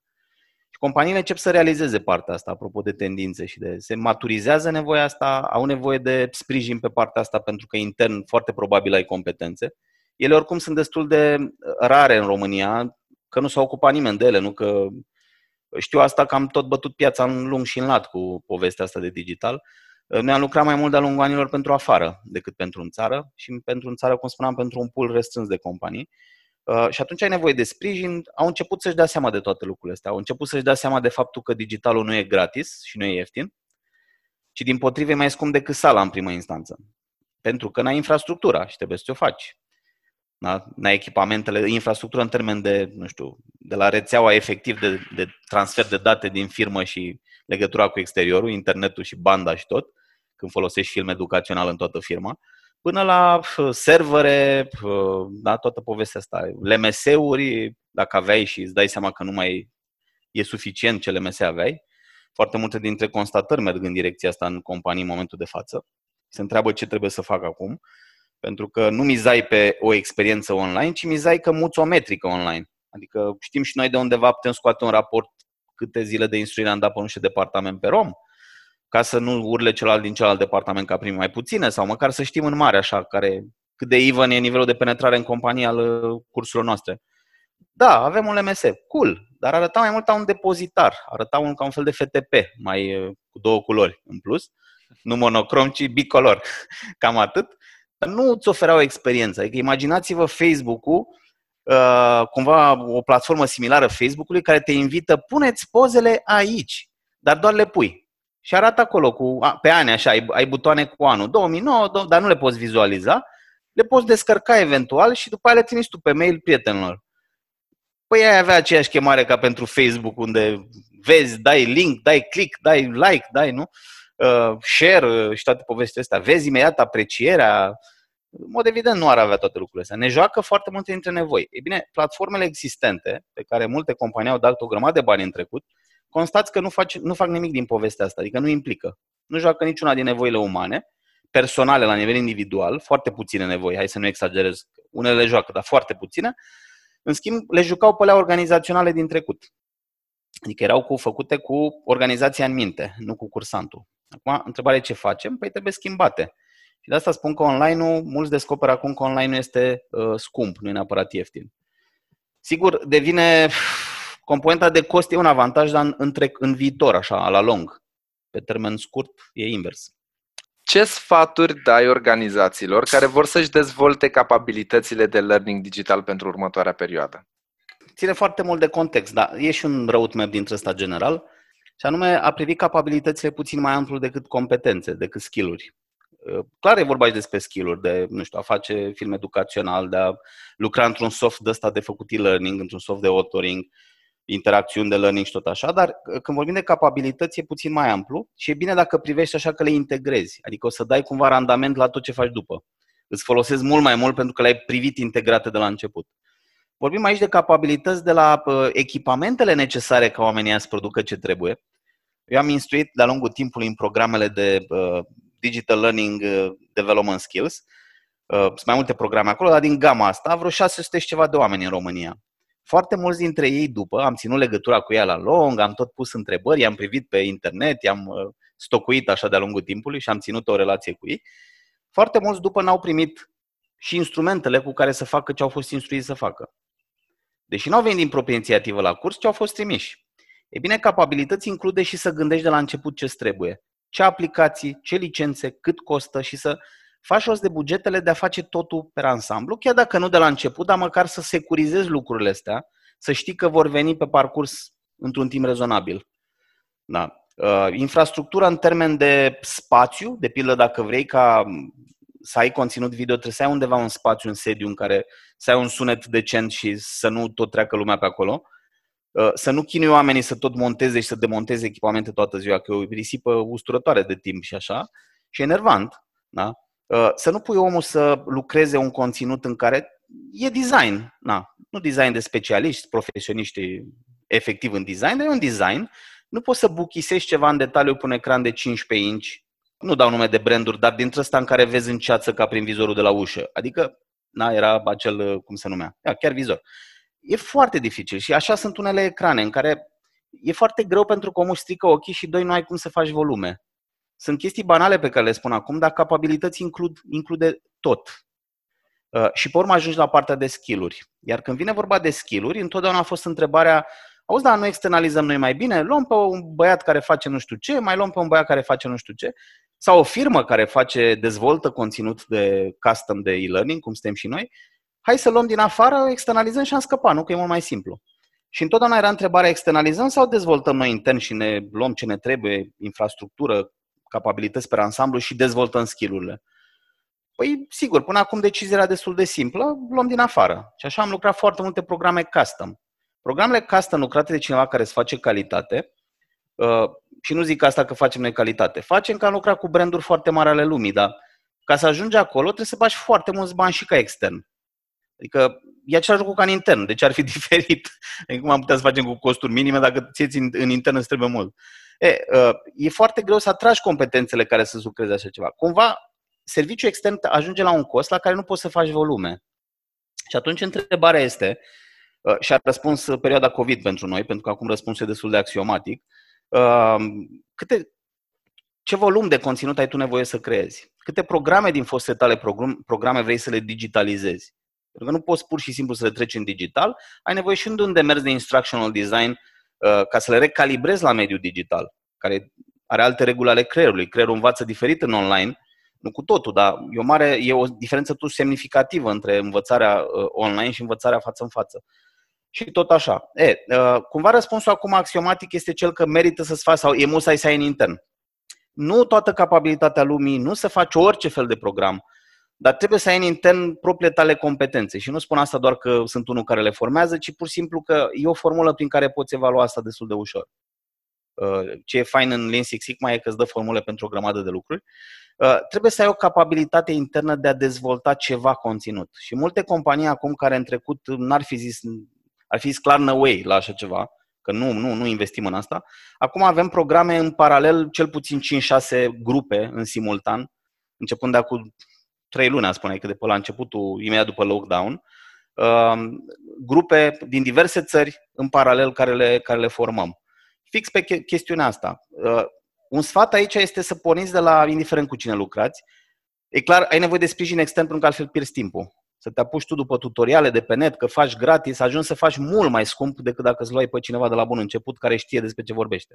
Și companiile încep să realizeze partea asta, apropo de tendințe și de... Se maturizează nevoia asta, au nevoie de sprijin pe partea asta, pentru că intern foarte probabil ai competențe. Ele oricum sunt destul de rare în România, că nu s-a ocupat nimeni de ele, nu că știu asta că am tot bătut piața în lung și în lat cu povestea asta de digital. Noi am lucrat mai mult de-a lungul anilor pentru afară decât pentru în țară și pentru în țară, cum spuneam, pentru un pool restrâns de companii. Și atunci ai nevoie de sprijin, au început să-și dea seama de toate lucrurile astea, au început să-și dea seama de faptul că digitalul nu e gratis și nu e ieftin, ci din potrivă e mai scump decât sala în primă instanță, pentru că n-ai infrastructura și trebuie să o faci. N-ai echipamentele, infrastructură în termen de, nu știu, de la rețeaua efectiv de transfer de date din firmă și legătura cu exteriorul, internetul și banda și tot, când folosești film educațional în toată firma, până la servere, da, toată povestea asta. LMS-uri, dacă aveai și îți dai seama că nu mai e suficient ce LMS aveai, foarte multe dintre constatări merg în direcția asta în companii în momentul de față. Se întreabă ce trebuie să fac acum, pentru că nu mizai pe o experiență online, ci mizai că muți o metrică online. Adică știm și noi de undeva, putem scoate un raport câte zile de instruire am dat pe nu știu departament pe rom, ca să nu urle celălalt din celălalt departament ca primii mai puține, sau măcar să știm în mare așa, care, cât de even e nivelul de penetrare în companie al cursurilor noastre. Da, avem un LMS, cool, dar arăta mai mult ca un depozitar, arăta ca un fel de FTP, mai cu două culori în plus, nu monocrom, ci bicolor, cam atât. Nu îți oferea o experiență, adică imaginați-vă Facebook-ul, cumva o platformă similară Facebook-ului care te invită, puneți pozele aici, dar doar le pui. Și arată acolo, pe ani așa, ai butoane cu anul 2009, dar nu le poți vizualiza, le poți descărca eventual și după aia le trimiți tu pe mail prietenilor. Păi aia avea aceeași chemare ca pentru Facebook, unde vezi, dai link, dai click, dai like, dai, nu? Share și toate povestea astea. Vezi imediat aprecierea. În mod evident nu ar avea toate lucrurile astea. Ne joacă foarte multe dintre nevoi. Ei bine, platformele existente, pe care multe companii au dat o grămadă de bani în trecut, constați că nu fac nimic din povestea asta, adică nu implică. Nu joacă niciuna din nevoile umane, personale la nivel individual, foarte puține nevoi, hai să nu exagerez, unele le joacă, dar foarte puține. În schimb, le jucau pe alea organizaționale din trecut. Adică erau făcute cu organizația în minte, nu cu cursantul. Acum, întrebarea ce facem? Păi trebuie schimbate. Și de asta spun că online-ul, mulți descoperă acum că online-ul este scump, nu e neapărat ieftin. Sigur, devine... Componenta de cost e un avantaj, dar în viitor, așa, la lung. Pe termen scurt, e invers. Ce sfaturi dai organizațiilor care vor să-și dezvolte capabilitățile de learning digital pentru următoarea perioadă? Ține foarte mult de context, dar e și un roadmap dintre ăsta general, și anume a privi capabilitățile puțin mai amplu decât competențe, decât skill-uri. Clar e vorba și despre skill-uri, de, nu știu, a face film educațional, de a lucra într-un soft de ăsta de făcut e-learning, într-un soft de authoring, interacțiuni de learning și tot așa, dar când vorbim de capabilități e puțin mai amplu și e bine dacă privești așa că le integrezi, adică o să dai cumva randament la tot ce faci după. Îți folosesc mult mai mult pentru că le-ai privit integrate de la început. Vorbim aici de capabilități de la echipamentele necesare ca oamenii să producă ce trebuie. Eu am instruit de-a lungul timpului în programele de Digital Learning Development Skills, sunt mai multe programe acolo, dar din gama asta vreo 600 și ceva de oameni în România. Foarte mulți dintre ei după, am ținut legătura cu ea la lung, am tot pus întrebări, i-am privit pe internet, i-am stocuit așa de-a lungul timpului și am ținut o relație cu ei. Foarte mulți după n-au primit și instrumentele cu care să facă ce au fost instruiți să facă. Deși n-au venit din proprie inițiativă la curs, ce au fost trimiși. E bine, capabilități include și să gândești de la început ce-ți trebuie. Ce aplicații, ce licențe, cât costă și să faci rost de bugetele de a face totul pe ansamblu, chiar dacă nu de la început, dar măcar să securizezi lucrurile astea, să știi că vor veni pe parcurs într-un timp rezonabil. Da. Infrastructura în termen de spațiu, de pildă dacă vrei ca să ai conținut video, trebuie să ai undeva un spațiu, un sediu în care să ai un sunet decent și să nu tot treacă lumea pe acolo. Să nu chinui oamenii să tot monteze și să demonteze echipamente toată ziua, că e o risipă usturătoare de timp și așa. Și enervant, da? Să nu pui omul să lucreze un conținut în care e design. Na, nu design de specialiști, profesioniști efectiv în design, dar e un design. Nu poți să buchisești ceva în detaliu pe un ecran de 15 inch. Nu dau nume de branduri, dar dintre ăsta în care vezi în ceață ca prin vizorul de la ușă. Adică, na, era acel, cum se numea, da, chiar vizor. E foarte dificil și așa sunt unele ecrane în care e foarte greu pentru că omul strică ochii și doi, nu ai cum să faci volume. Sunt chestii banale pe care le spun acum, dar capabilități include tot. Și pe urmă ajungi la partea de skill-uri. Iar când vine vorba de skill-uri, întotdeauna a fost întrebarea, auzi, dar nu externalizăm noi mai bine? Luăm pe un băiat care face nu știu ce, mai luăm pe un băiat care face nu știu ce, sau o firmă care dezvoltă conținut de custom de e-learning, cum suntem și noi, hai să luăm din afară, externalizăm și am scăpat, nu? Că e mult mai simplu. Și întotdeauna era întrebarea, externalizăm sau dezvoltăm noi intern și ne luăm ce ne trebuie, infrastructură, capabilități pe ansamblu și dezvoltăm skill-urile. Păi, sigur, până acum decizia era destul de simplă, luăm din afară. Și așa am lucrat foarte multe programe custom. Programele custom lucrate de cineva care îți face calitate Și nu zic asta că facem noi calitate. Facem că am lucrat cu branduri foarte mari ale lumii, dar ca să ajungi acolo trebuie să bagi foarte mulți bani și ca extern. Adică e același lucru ca în intern, deci ar fi diferit. Adică cum am putea să facem cu costuri minime dacă ți în intern îți trebuie mult. E foarte greu să atragi competențele care să-ți lucreze așa ceva. Cumva serviciul extern ajunge la un cost la care nu poți să faci volume. Și atunci întrebarea este, și a răspuns perioada COVID pentru noi, pentru că acum răspunsul e destul de axiomatic, ce volum de conținut ai tu nevoie să creezi? Câte programe din fostele tale programe vrei să le digitalizezi? Pentru că nu poți pur și simplu să le treci în digital, ai nevoie și de un demers de instructional design ca să le recalibrezi la mediul digital, care are alte reguli ale creierului. Creierul învață diferit în online, nu cu totul, dar e o diferență totuși semnificativă între învățarea online și învățarea față în față. Și tot așa. Cumva răspunsul acum axiomatic este cel că merită să-ți faci sau e musai să ai în intern. Nu toată capabilitatea lumii, nu să faci orice fel de program, dar trebuie să ai în intern propriile tale competențe. Și nu spun asta doar că sunt unul care le formează, ci pur și simplu că e o formulă prin care poți evalua asta destul de ușor. Ce e fain în Lean Six Sigma e că îți dă formule pentru o grămadă de lucruri. Trebuie să ai o capabilitate internă de a dezvolta ceva conținut. Și multe companii acum care în trecut ar fi zis clar no way la așa ceva, că nu investim în asta. Acum avem programe în paralel, cel puțin 5-6 grupe în simultan, începând de acum 3 luni, a spune, că de pe la începutul, imediat după lockdown, grupe din diverse țări în paralel care le formăm. Fix pe chestiunea asta. Un sfat aici este să porniți de la, indiferent cu cine lucrați, e clar, ai nevoie de sprijin extern pentru că altfel pierzi timpul. Să te apuci tu după tutoriale de pe net, că faci gratis, ajungi să faci mult mai scump decât dacă îți luai pe cineva de la bun început care știe despre ce vorbește.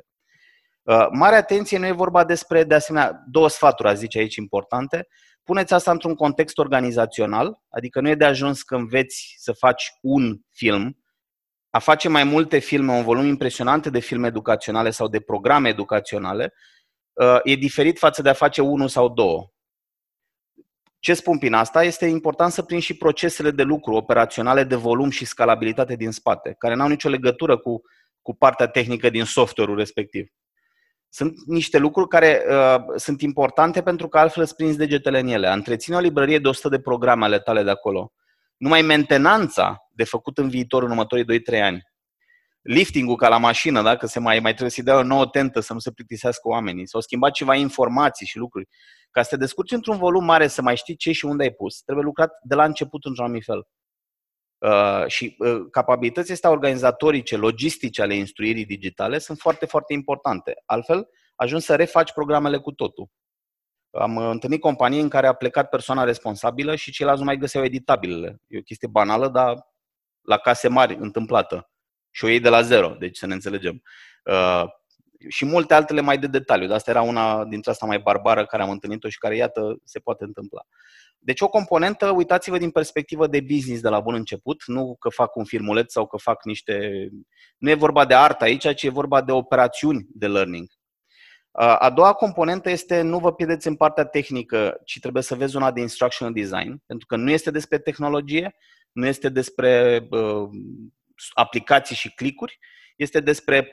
Mare atenție, nu e vorba despre, de asemenea, două sfaturi, aș zice aici, importante. Puneți asta într-un context organizațional, adică nu e de ajuns că înveți să faci un film. A face mai multe filme, un volum impresionant de filme educaționale sau de programe educaționale, e diferit față de a face unul sau două. Ce spun prin asta? Este important să prinzi și procesele de lucru operaționale de volum și scalabilitate din spate, care n-au nicio legătură cu partea tehnică din software-ul respectiv. Sunt niște lucruri care sunt importante pentru că altfel îți prinzi degetele în ele. A întreține o librărie de 100 de programe ale tale de acolo. Numai mentenanța de făcut în viitor, în următorii 2-3 ani. Lifting-ul ca la mașină, dacă se mai trebuie să-i dea o nouă tentă să nu se plictisească oamenii. S-au schimbat ceva informații și lucruri. Ca să te descurci într-un volum mare, să mai știi ce și unde ai pus, trebuie lucrat de la început într-un anumit fel. Și capabilitățile astea organizatorice, logistice ale instruirii digitale sunt foarte, foarte importante. Altfel, ajungi să refaci programele cu totul. Am întâlnit companii în care a plecat persoana responsabilă și ceilalți nu mai găseau editabilele. E o chestie banală, dar la case mari, întâmplată. Și o iei de la zero, deci să ne înțelegem. Și multe altele mai de detaliu, dar asta era una dintre asta mai barbară care am întâlnit-o și care, iată, se poate întâmpla. Deci o componentă, uitați-vă din perspectivă de business de la bun început, nu că fac un filmuleț sau că fac niște... Nu e vorba de artă aici, ci e vorba de operațiuni de learning. A doua componentă este nu vă pierdeți în partea tehnică, ci trebuie să vezi una de instructional design, pentru că nu este despre tehnologie, nu este despre aplicații și clicuri, este despre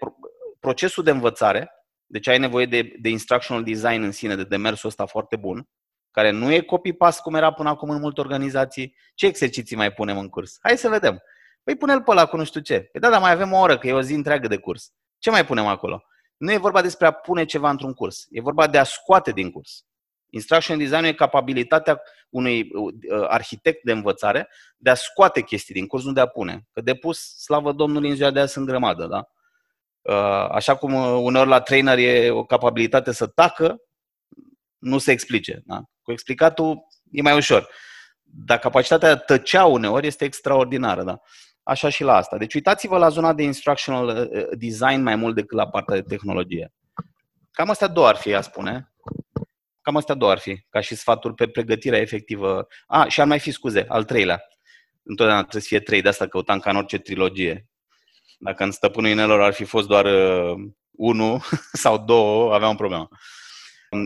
procesul de învățare, deci ai nevoie de instructional design în sine, de demersul ăsta foarte bun, care nu e copy-paste cum era până acum în multe organizații. Ce exerciții mai punem în curs? Hai să vedem. Păi pune-l pe ăla cu nu știu ce. Păi da, dar mai avem o oră, că e o zi întreagă de curs. Ce mai punem acolo? Nu e vorba despre a pune ceva într-un curs. E vorba de a scoate din curs. Instruction design e capabilitatea unui arhitect de învățare de a scoate chestii din curs, nu de a pune. Că de pus, slavă Domnului, în ziua de azi sunt grămadă, da? Așa cum uneori la trainer e o capabilitate să tacă, nu se explice. Da? Cu explicatul e mai ușor. Dar capacitatea de a tăcea uneori este extraordinară. Da? Așa și la asta. Deci uitați-vă la zona de instructional design mai mult decât la partea de tehnologie. Cam astea două ar fi, a spune. Cam astea două ar fi, ca și sfaturi pe pregătirea efectivă. Și ar mai fi, scuze, al treilea. Întotdeauna trebuie să fie trei, de asta căutam ca în orice trilogie. Dacă în Stăpânul Inelor ar fi fost doar unul sau două, aveam o problemă.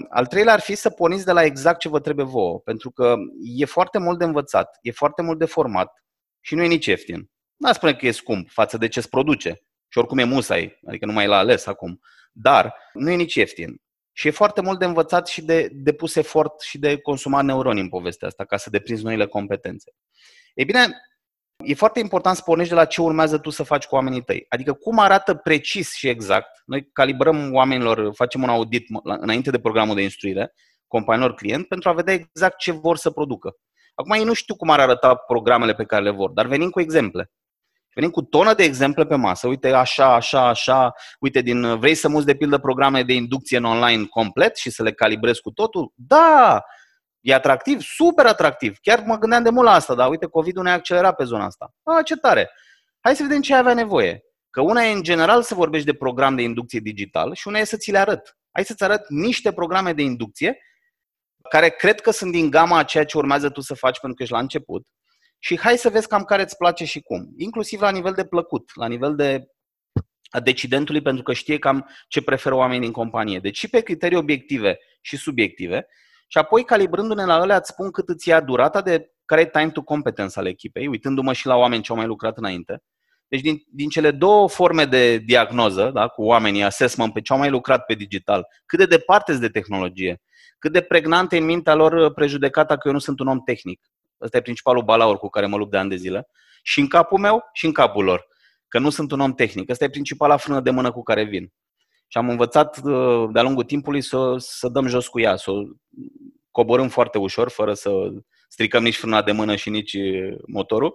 Al treilea ar fi să porniți de la exact ce vă trebuie vouă, pentru că e foarte mult de învățat, e foarte mult de format și nu e nici ieftin. Nu spune că e scump față de ce îți produce. Și oricum e musai, adică nu mai e la ales acum. Dar nu e nici ieftin. Și e foarte mult de învățat și de pus efort și de consumat neuroni în povestea asta, ca să deprinzi noile competențe. Ei bine, e foarte important să pornești de la ce urmează tu să faci cu oamenii tăi. Adică cum arată precis și exact. Noi calibrăm oamenilor, facem un audit înainte de programul de instruire, companiilor client, pentru a vedea exact ce vor să producă. Acum ei nu știu cum ar arăta programele pe care le vor, dar venim cu exemple. Venim cu tonă de exemple pe masă. Uite, așa, așa, așa. Uite, vrei să muți de pildă programe de inducție în online complet și să le calibrezi cu totul? Da! E atractiv? Super atractiv! Chiar mă gândeam de mult la asta, dar uite, COVID-ul ne-a accelerat pe zona asta. A, ce tare! Hai să vedem ce avea nevoie. Că una e în general să vorbești de program de inducție digital și una e să ți le arăt. Hai să-ți arăt niște programe de inducție care cred că sunt din gama a ceea ce urmează tu să faci pentru că ești la început. Și hai să vezi cam care îți place și cum. Inclusiv la nivel de plăcut, la nivel de a decidentului, pentru că știe cam ce preferă oamenii în companie. Deci și pe criterii obiective și subjective. Și apoi, calibrându-ne la ele, îți spun cât îți ia durata, de care e time to competence ale echipei, uitându-mă și la oameni ce au mai lucrat înainte. Deci din cele două forme de diagnoză, da, cu oamenii, assessment pe ce au mai lucrat pe digital, cât de departe de tehnologie, cât de pregnante în mintea lor prejudecata că eu nu sunt un om tehnic. Ăsta e principalul balaur cu care mă lupt de ani de zile. Și în capul meu și în capul lor. Că nu sunt un om tehnic. Ăsta e principala frână de mână cu care vin. Și am învățat de-a lungul timpului să dăm jos cu ea, să o coborâm foarte ușor, fără să stricăm nici frâna de mână și nici motorul.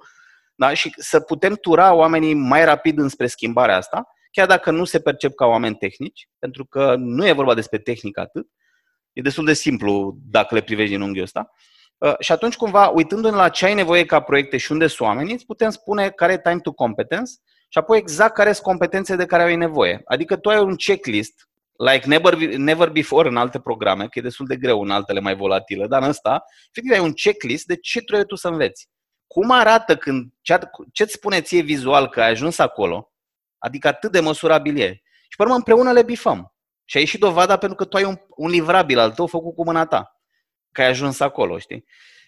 Da? Și să putem tura oamenii mai rapid înspre schimbarea asta, chiar dacă nu se percep ca oameni tehnici, pentru că nu e vorba despre tehnică atât. E destul de simplu dacă le privești din unghiul ăsta. Și atunci, cumva, uitându-ne la ce ai nevoie ca proiecte și unde sunt oamenii, îți putem spune care e time to competence și apoi exact care sunt competențe de care ai nevoie. Adică tu ai un checklist, like never before în alte programe, că e destul de greu în altele mai volatile, dar în ăsta, efectiv, ai un checklist de ce trebuie tu să înveți. Cum arată când, ce îți spune ție vizual că ai ajuns acolo, adică atât de măsurabil e. Și pe urmă împreună le bifăm. Și ai și dovada pentru că tu ai un livrabil al tău făcut cu mâna ta. Că ai ajuns acolo, știi?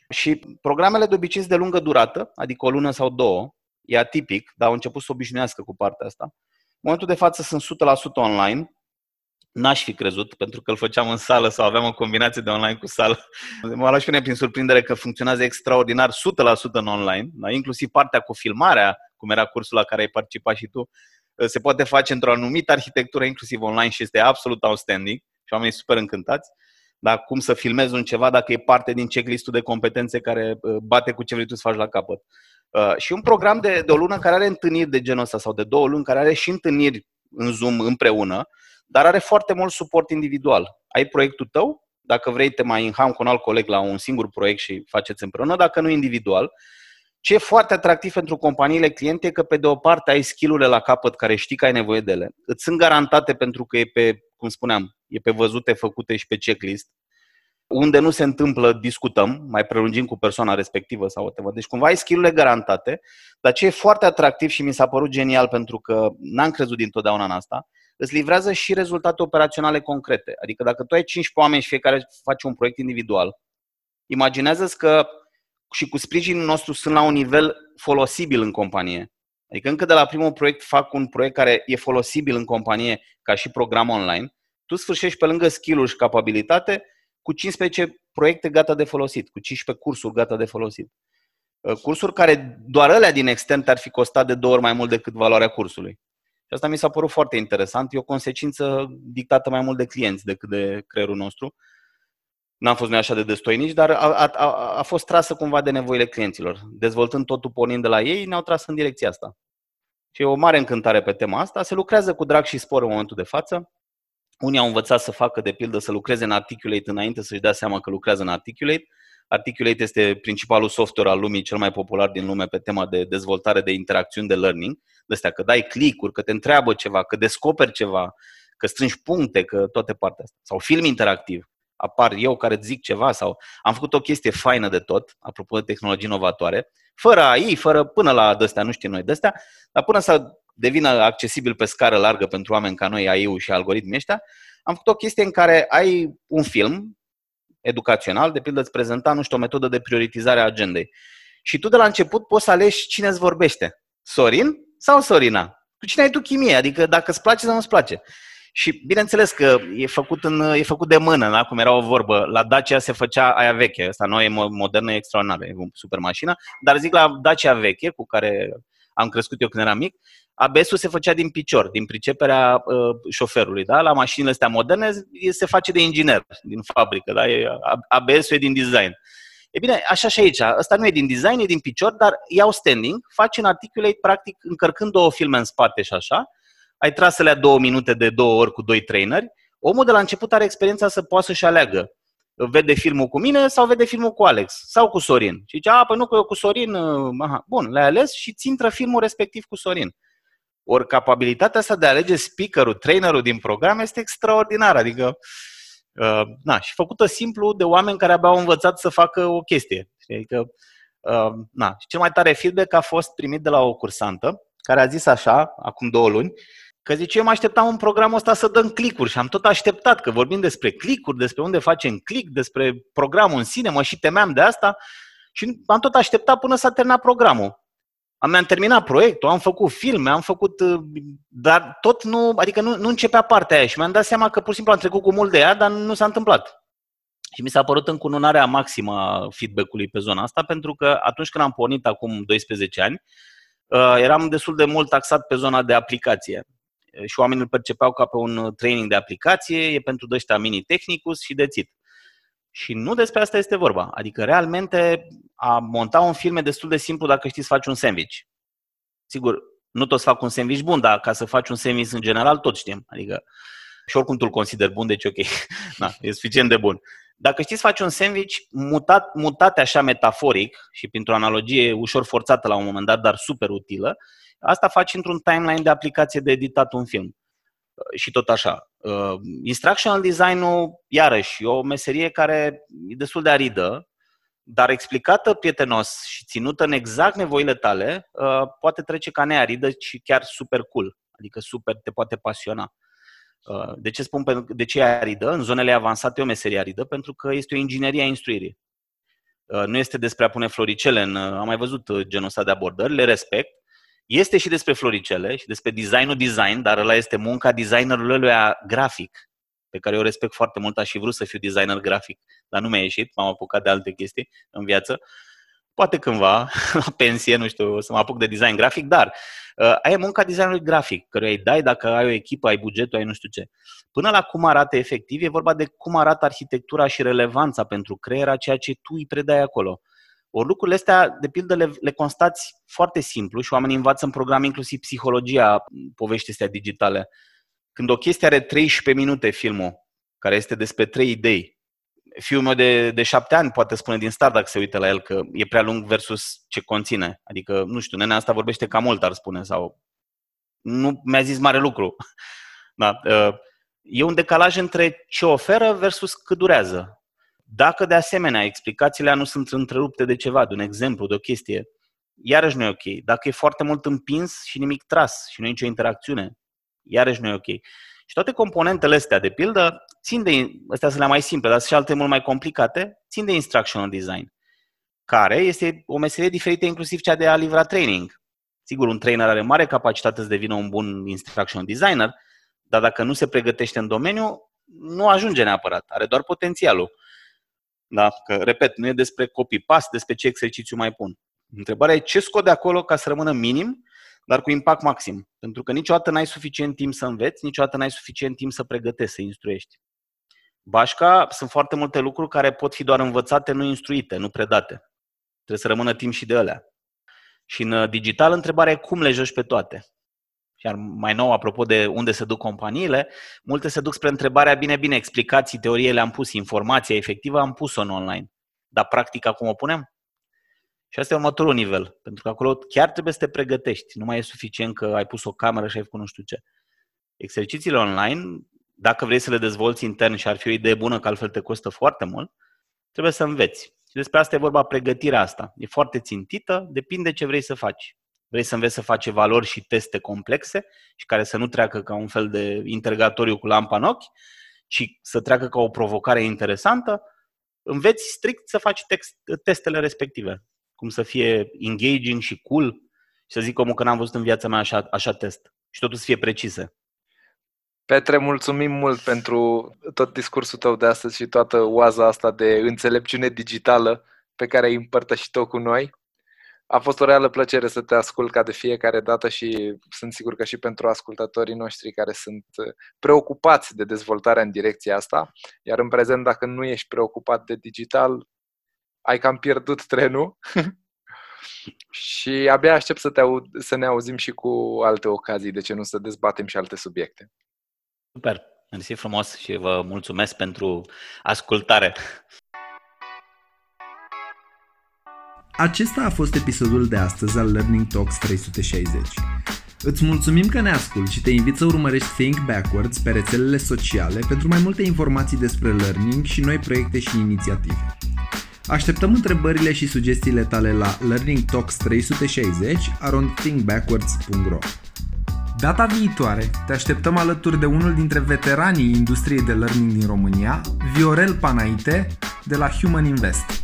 Și programele de obicei sunt de lungă durată, adică o lună sau două, e atipic, dar au început să obișnuiască cu partea asta. În momentul de față sunt 100% online, n-aș fi crezut, pentru că îl făceam în sală sau aveam o combinație de online cu sală. M-a luat și până prin surprindere că funcționează extraordinar 100% în online, da? Inclusiv partea cu filmarea, cum era cursul la care ai participat și tu, se poate face într-o anumită arhitectură, inclusiv online, și este absolut outstanding și oamenii sunt super încântați. Dar cum să filmezi un ceva dacă e parte din checklist-ul de competențe care bate cu ce vrei tu să faci la capăt. Și un program de o lună care are întâlniri de genul ăsta sau de două luni, care are și întâlniri în Zoom împreună, dar are foarte mult suport individual. Ai proiectul tău, dacă vrei te mai înham cu un alt coleg la un singur proiect și faceți împreună, dacă nu individual. Ce e foarte atractiv pentru companiile cliente e că pe de o parte ai skill-urile la capăt care știi că ai nevoie de ele. Îți sunt garantate pentru că e pe, cum spuneam, e pe văzute, făcute și pe checklist. Unde nu se întâmplă, discutăm, mai prelungim cu persoana respectivă sau altceva. Deci cumva ai skill-urile garantate, dar ce e foarte atractiv și mi s-a părut genial pentru că n-am crezut dintotdeauna în asta, îți livrează și rezultate operaționale concrete. Adică dacă tu ai 15 oameni și fiecare face un proiect individual, imaginează-ți că și cu sprijinul nostru sunt la un nivel folosibil în companie. Adică încă de la primul proiect fac un proiect care e folosibil în companie ca și program online. Tu sfârșești pe lângă skill-uri și capabilitate cu 15 proiecte gata de folosit, cu 15 cursuri gata de folosit. Cursuri care doar alea din extern te-ar fi costat de 2 ori mai mult decât valoarea cursului. Și asta mi s-a părut foarte interesant. E o consecință dictată mai mult de clienți decât de creierul nostru. N-am fost noi așa de destoinici, dar a fost trasă cumva de nevoile clienților. Dezvoltând totul pornind de la ei, ne-au tras în direcția asta. Și e o mare încântare pe tema asta. Se lucrează cu drag și spor în momentul de față. Unii au învățat să facă, de pildă, să lucreze în Articulate înainte să-și dea seama că lucrează în Articulate. Articulate este principalul software al lumii, cel mai popular din lume pe tema de dezvoltare de interacțiuni de learning. De astea, că dai click-uri, că te întreabă ceva, că descoperi ceva, că strângi puncte, că toate partea asta. Sau film interactiv. Apar eu care îți zic ceva sau am făcut o chestie faină de tot, apropo de tehnologii inovatoare, fără AI, până la de-astea, nu știm noi de-astea, dar până să devină accesibil pe scară largă pentru oameni ca noi AI-ul și algoritmii ăștia, am făcut o chestie în care ai un film educațional, de pildă îți prezenta, nu știu, o metodă de prioritizare a agendei. Și tu de la început poți să alegi cine îți vorbește, Sorin sau Sorina. Cu cine ai tu chimie? Adică dacă îți place sau nu-ți place. Și bineînțeles că e făcut de mână, da? Cum era o vorbă, la Dacia se făcea aia veche, asta nouă e modernă, e extraordinară, e o super mașină, dar zic la Dacia veche, cu care am crescut eu când eram mic, ABS-ul se făcea din picior, din priceperea șoferului, da? La mașinile astea moderne se face de inginer, din fabrică, da? ABS-ul e din design. E bine, așa și aici, ăsta nu e din design, e din picior, dar iau standing, faci în Articulate, practic, încărcând două filme în spate și așa, ai tras alea 2 minute de 2 ori cu 2 traineri, omul de la început are experiența să poată să-și aleagă. Vede filmul cu mine sau vede filmul cu Alex sau cu Sorin. Și zice, a, păi nu, că eu cu Sorin, aha, bun, l-ai ales și țintră filmul respectiv cu Sorin. Ori capabilitatea asta de a alege speakerul, trainerul din program este extraordinară, adică, na, și făcută simplu de oameni care abia au învățat să facă o chestie. Adică, na, și cel mai tare feedback a fost primit de la o cursantă care a zis așa, acum 2 luni, că zice, eu mă așteptam în programul ăsta să dăm click-uri și am tot așteptat, că vorbim despre click-uri, despre unde facem click, despre programul în sine, mă și temeam de asta și am tot așteptat până s-a terminat programul. Am terminat proiectul, am făcut filme, am făcut, dar tot nu, adică nu începea partea aia și mi-am dat seama că pur și simplu am trecut cu mult de ea, dar nu s-a întâmplat. Și mi s-a părut încununarea maximă a feedback-ului pe zona asta, pentru că atunci când am pornit acum 12 ani, eram destul de mult taxat pe zona de aplicație. Și oamenii îl percepeau ca pe un training de aplicație, e pentru ăștia mini-tehnicus și de țit. Și nu despre asta este vorba. Adică, realmente, a monta un film e destul de simplu dacă știi să faci un sandwich. Sigur, nu toți fac un sandwich bun, dar ca să faci un sandwich în general, tot știm. Adică, și oricum tu îl consideri bun, deci ok, na, e suficient de bun. Dacă știi să faci un sandwich mutat așa metaforic și printr-o analogie ușor forțată la un moment dat, dar super utilă, asta faci într-un timeline de aplicație de editat un film. Și tot așa. Instructional design-ul, iarăși, e o meserie care e destul de aridă, dar explicată prietenos și ținută în exact nevoile tale, poate trece ca nearidă și chiar super cool. Adică super te poate pasiona. De ce spun de ce e aridă? În zonele avansate e o meserie aridă, pentru că este o inginerie a instruirii. Nu este despre a pune floricele în... Am mai văzut genul ăsta de abordări, le respect. Este și despre floricele și despre design, dar ăla este munca designerului ăluia grafic, pe care eu respect foarte mult, aș fi vrut să fiu designer grafic, dar nu mi-a ieșit, m-am apucat de alte chestii în viață. Poate cândva, la pensie, nu știu, o să mă apuc de design grafic, dar aia e munca designerului grafic, căruia îi dai dacă ai o echipă, ai bugetul, ai nu știu ce. Până la cum arată efectiv, e vorba de cum arată arhitectura și relevanța pentru creier a ceea ce tu îi predai acolo. Ori lucrurile astea, de pildă, le constați foarte simplu și oamenii învață în program inclusiv psihologia poveștii astea digitale. Când o chestie are 13 minute filmul, care este despre 3 idei, fiul meu de 7 ani poate spune din start dacă se uită la el că e prea lung versus ce conține. Adică, nu știu, nenea asta vorbește cam mult, ar spune, sau nu mi-a zis mare lucru. Da, e un decalaj între ce oferă versus cât durează. Dacă, de asemenea, explicațiile nu sunt întrerupte de ceva, de un exemplu, de o chestie, iarăși nu e ok. Dacă e foarte mult împins și nimic tras și nu e nicio interacțiune, iarăși nu e ok. Și toate componentele astea, de pildă, țin de, astea sunt le mai simple, dar sunt și alte mult mai complicate, țin de instructional design, care este o meserie diferită, inclusiv cea de a livra training. Sigur, un trainer are mare capacitate să devină un bun instructional designer, dar dacă nu se pregătește în domeniu, nu ajunge neapărat, are doar potențialul. Da? Că, repet, nu e despre copy-paste, despre ce exercițiu mai pun. Întrebarea e ce scot de acolo ca să rămână minim, dar cu impact maxim. Pentru că niciodată n-ai suficient timp să înveți, niciodată n-ai suficient timp să pregătești, să instruiești. Bașca, sunt foarte multe lucruri care pot fi doar învățate, nu instruite, nu predate. Trebuie să rămână timp și de alea. Și în digital, întrebarea e cum le joci pe toate. Iar mai nou, apropo de unde se duc companiile, multe se duc spre întrebarea, bine, explicații, teorie le-am pus, informația efectivă am pus-o în online. Dar practic acum o punem? Și asta e următorul nivel, pentru că acolo chiar trebuie să te pregătești. Nu mai e suficient că ai pus o cameră și ai făcut nu știu ce. Exercițiile online, dacă vrei să le dezvolți intern și ar fi o idee bună, că altfel te costă foarte mult, trebuie să înveți. Și despre asta e vorba, pregătirea asta. E foarte țintită, depinde ce vrei să faci. Vrei să înveți să faci valori și teste complexe și care să nu treacă ca un fel de interrogatoriu cu lampa în ochi, ci să treacă ca o provocare interesantă, înveți strict să faci testele respective. Cum să fie engaging și cool și să zic omul că n-am văzut în viața mea așa test. și totul să fie precise. Petre, mulțumim mult pentru tot discursul tău de astăzi și toată oaza asta de înțelepciune digitală pe care ai împărtășit-o cu noi. A fost o reală plăcere să te ascult ca de fiecare dată și sunt sigur că și pentru ascultătorii noștri care sunt preocupați de dezvoltarea în direcția asta, iar în prezent, dacă nu ești preocupat de digital, ai cam pierdut trenul și abia aștept să ne auzim și cu alte ocazii, de ce nu să dezbatem și alte subiecte. Super, mersi frumos și vă mulțumesc pentru ascultare. Acesta a fost episodul de astăzi al Learning Talks 360. Îți mulțumim că ne asculti și te invit să urmărești Think Backwards pe rețelele sociale pentru mai multe informații despre learning și noi proiecte și inițiative. Așteptăm întrebările și sugestiile tale la learningtalks360@thinkbackwards.ro. Data viitoare te așteptăm alături de unul dintre veteranii industriei de learning din România, Viorel Panaite de la Human Invest.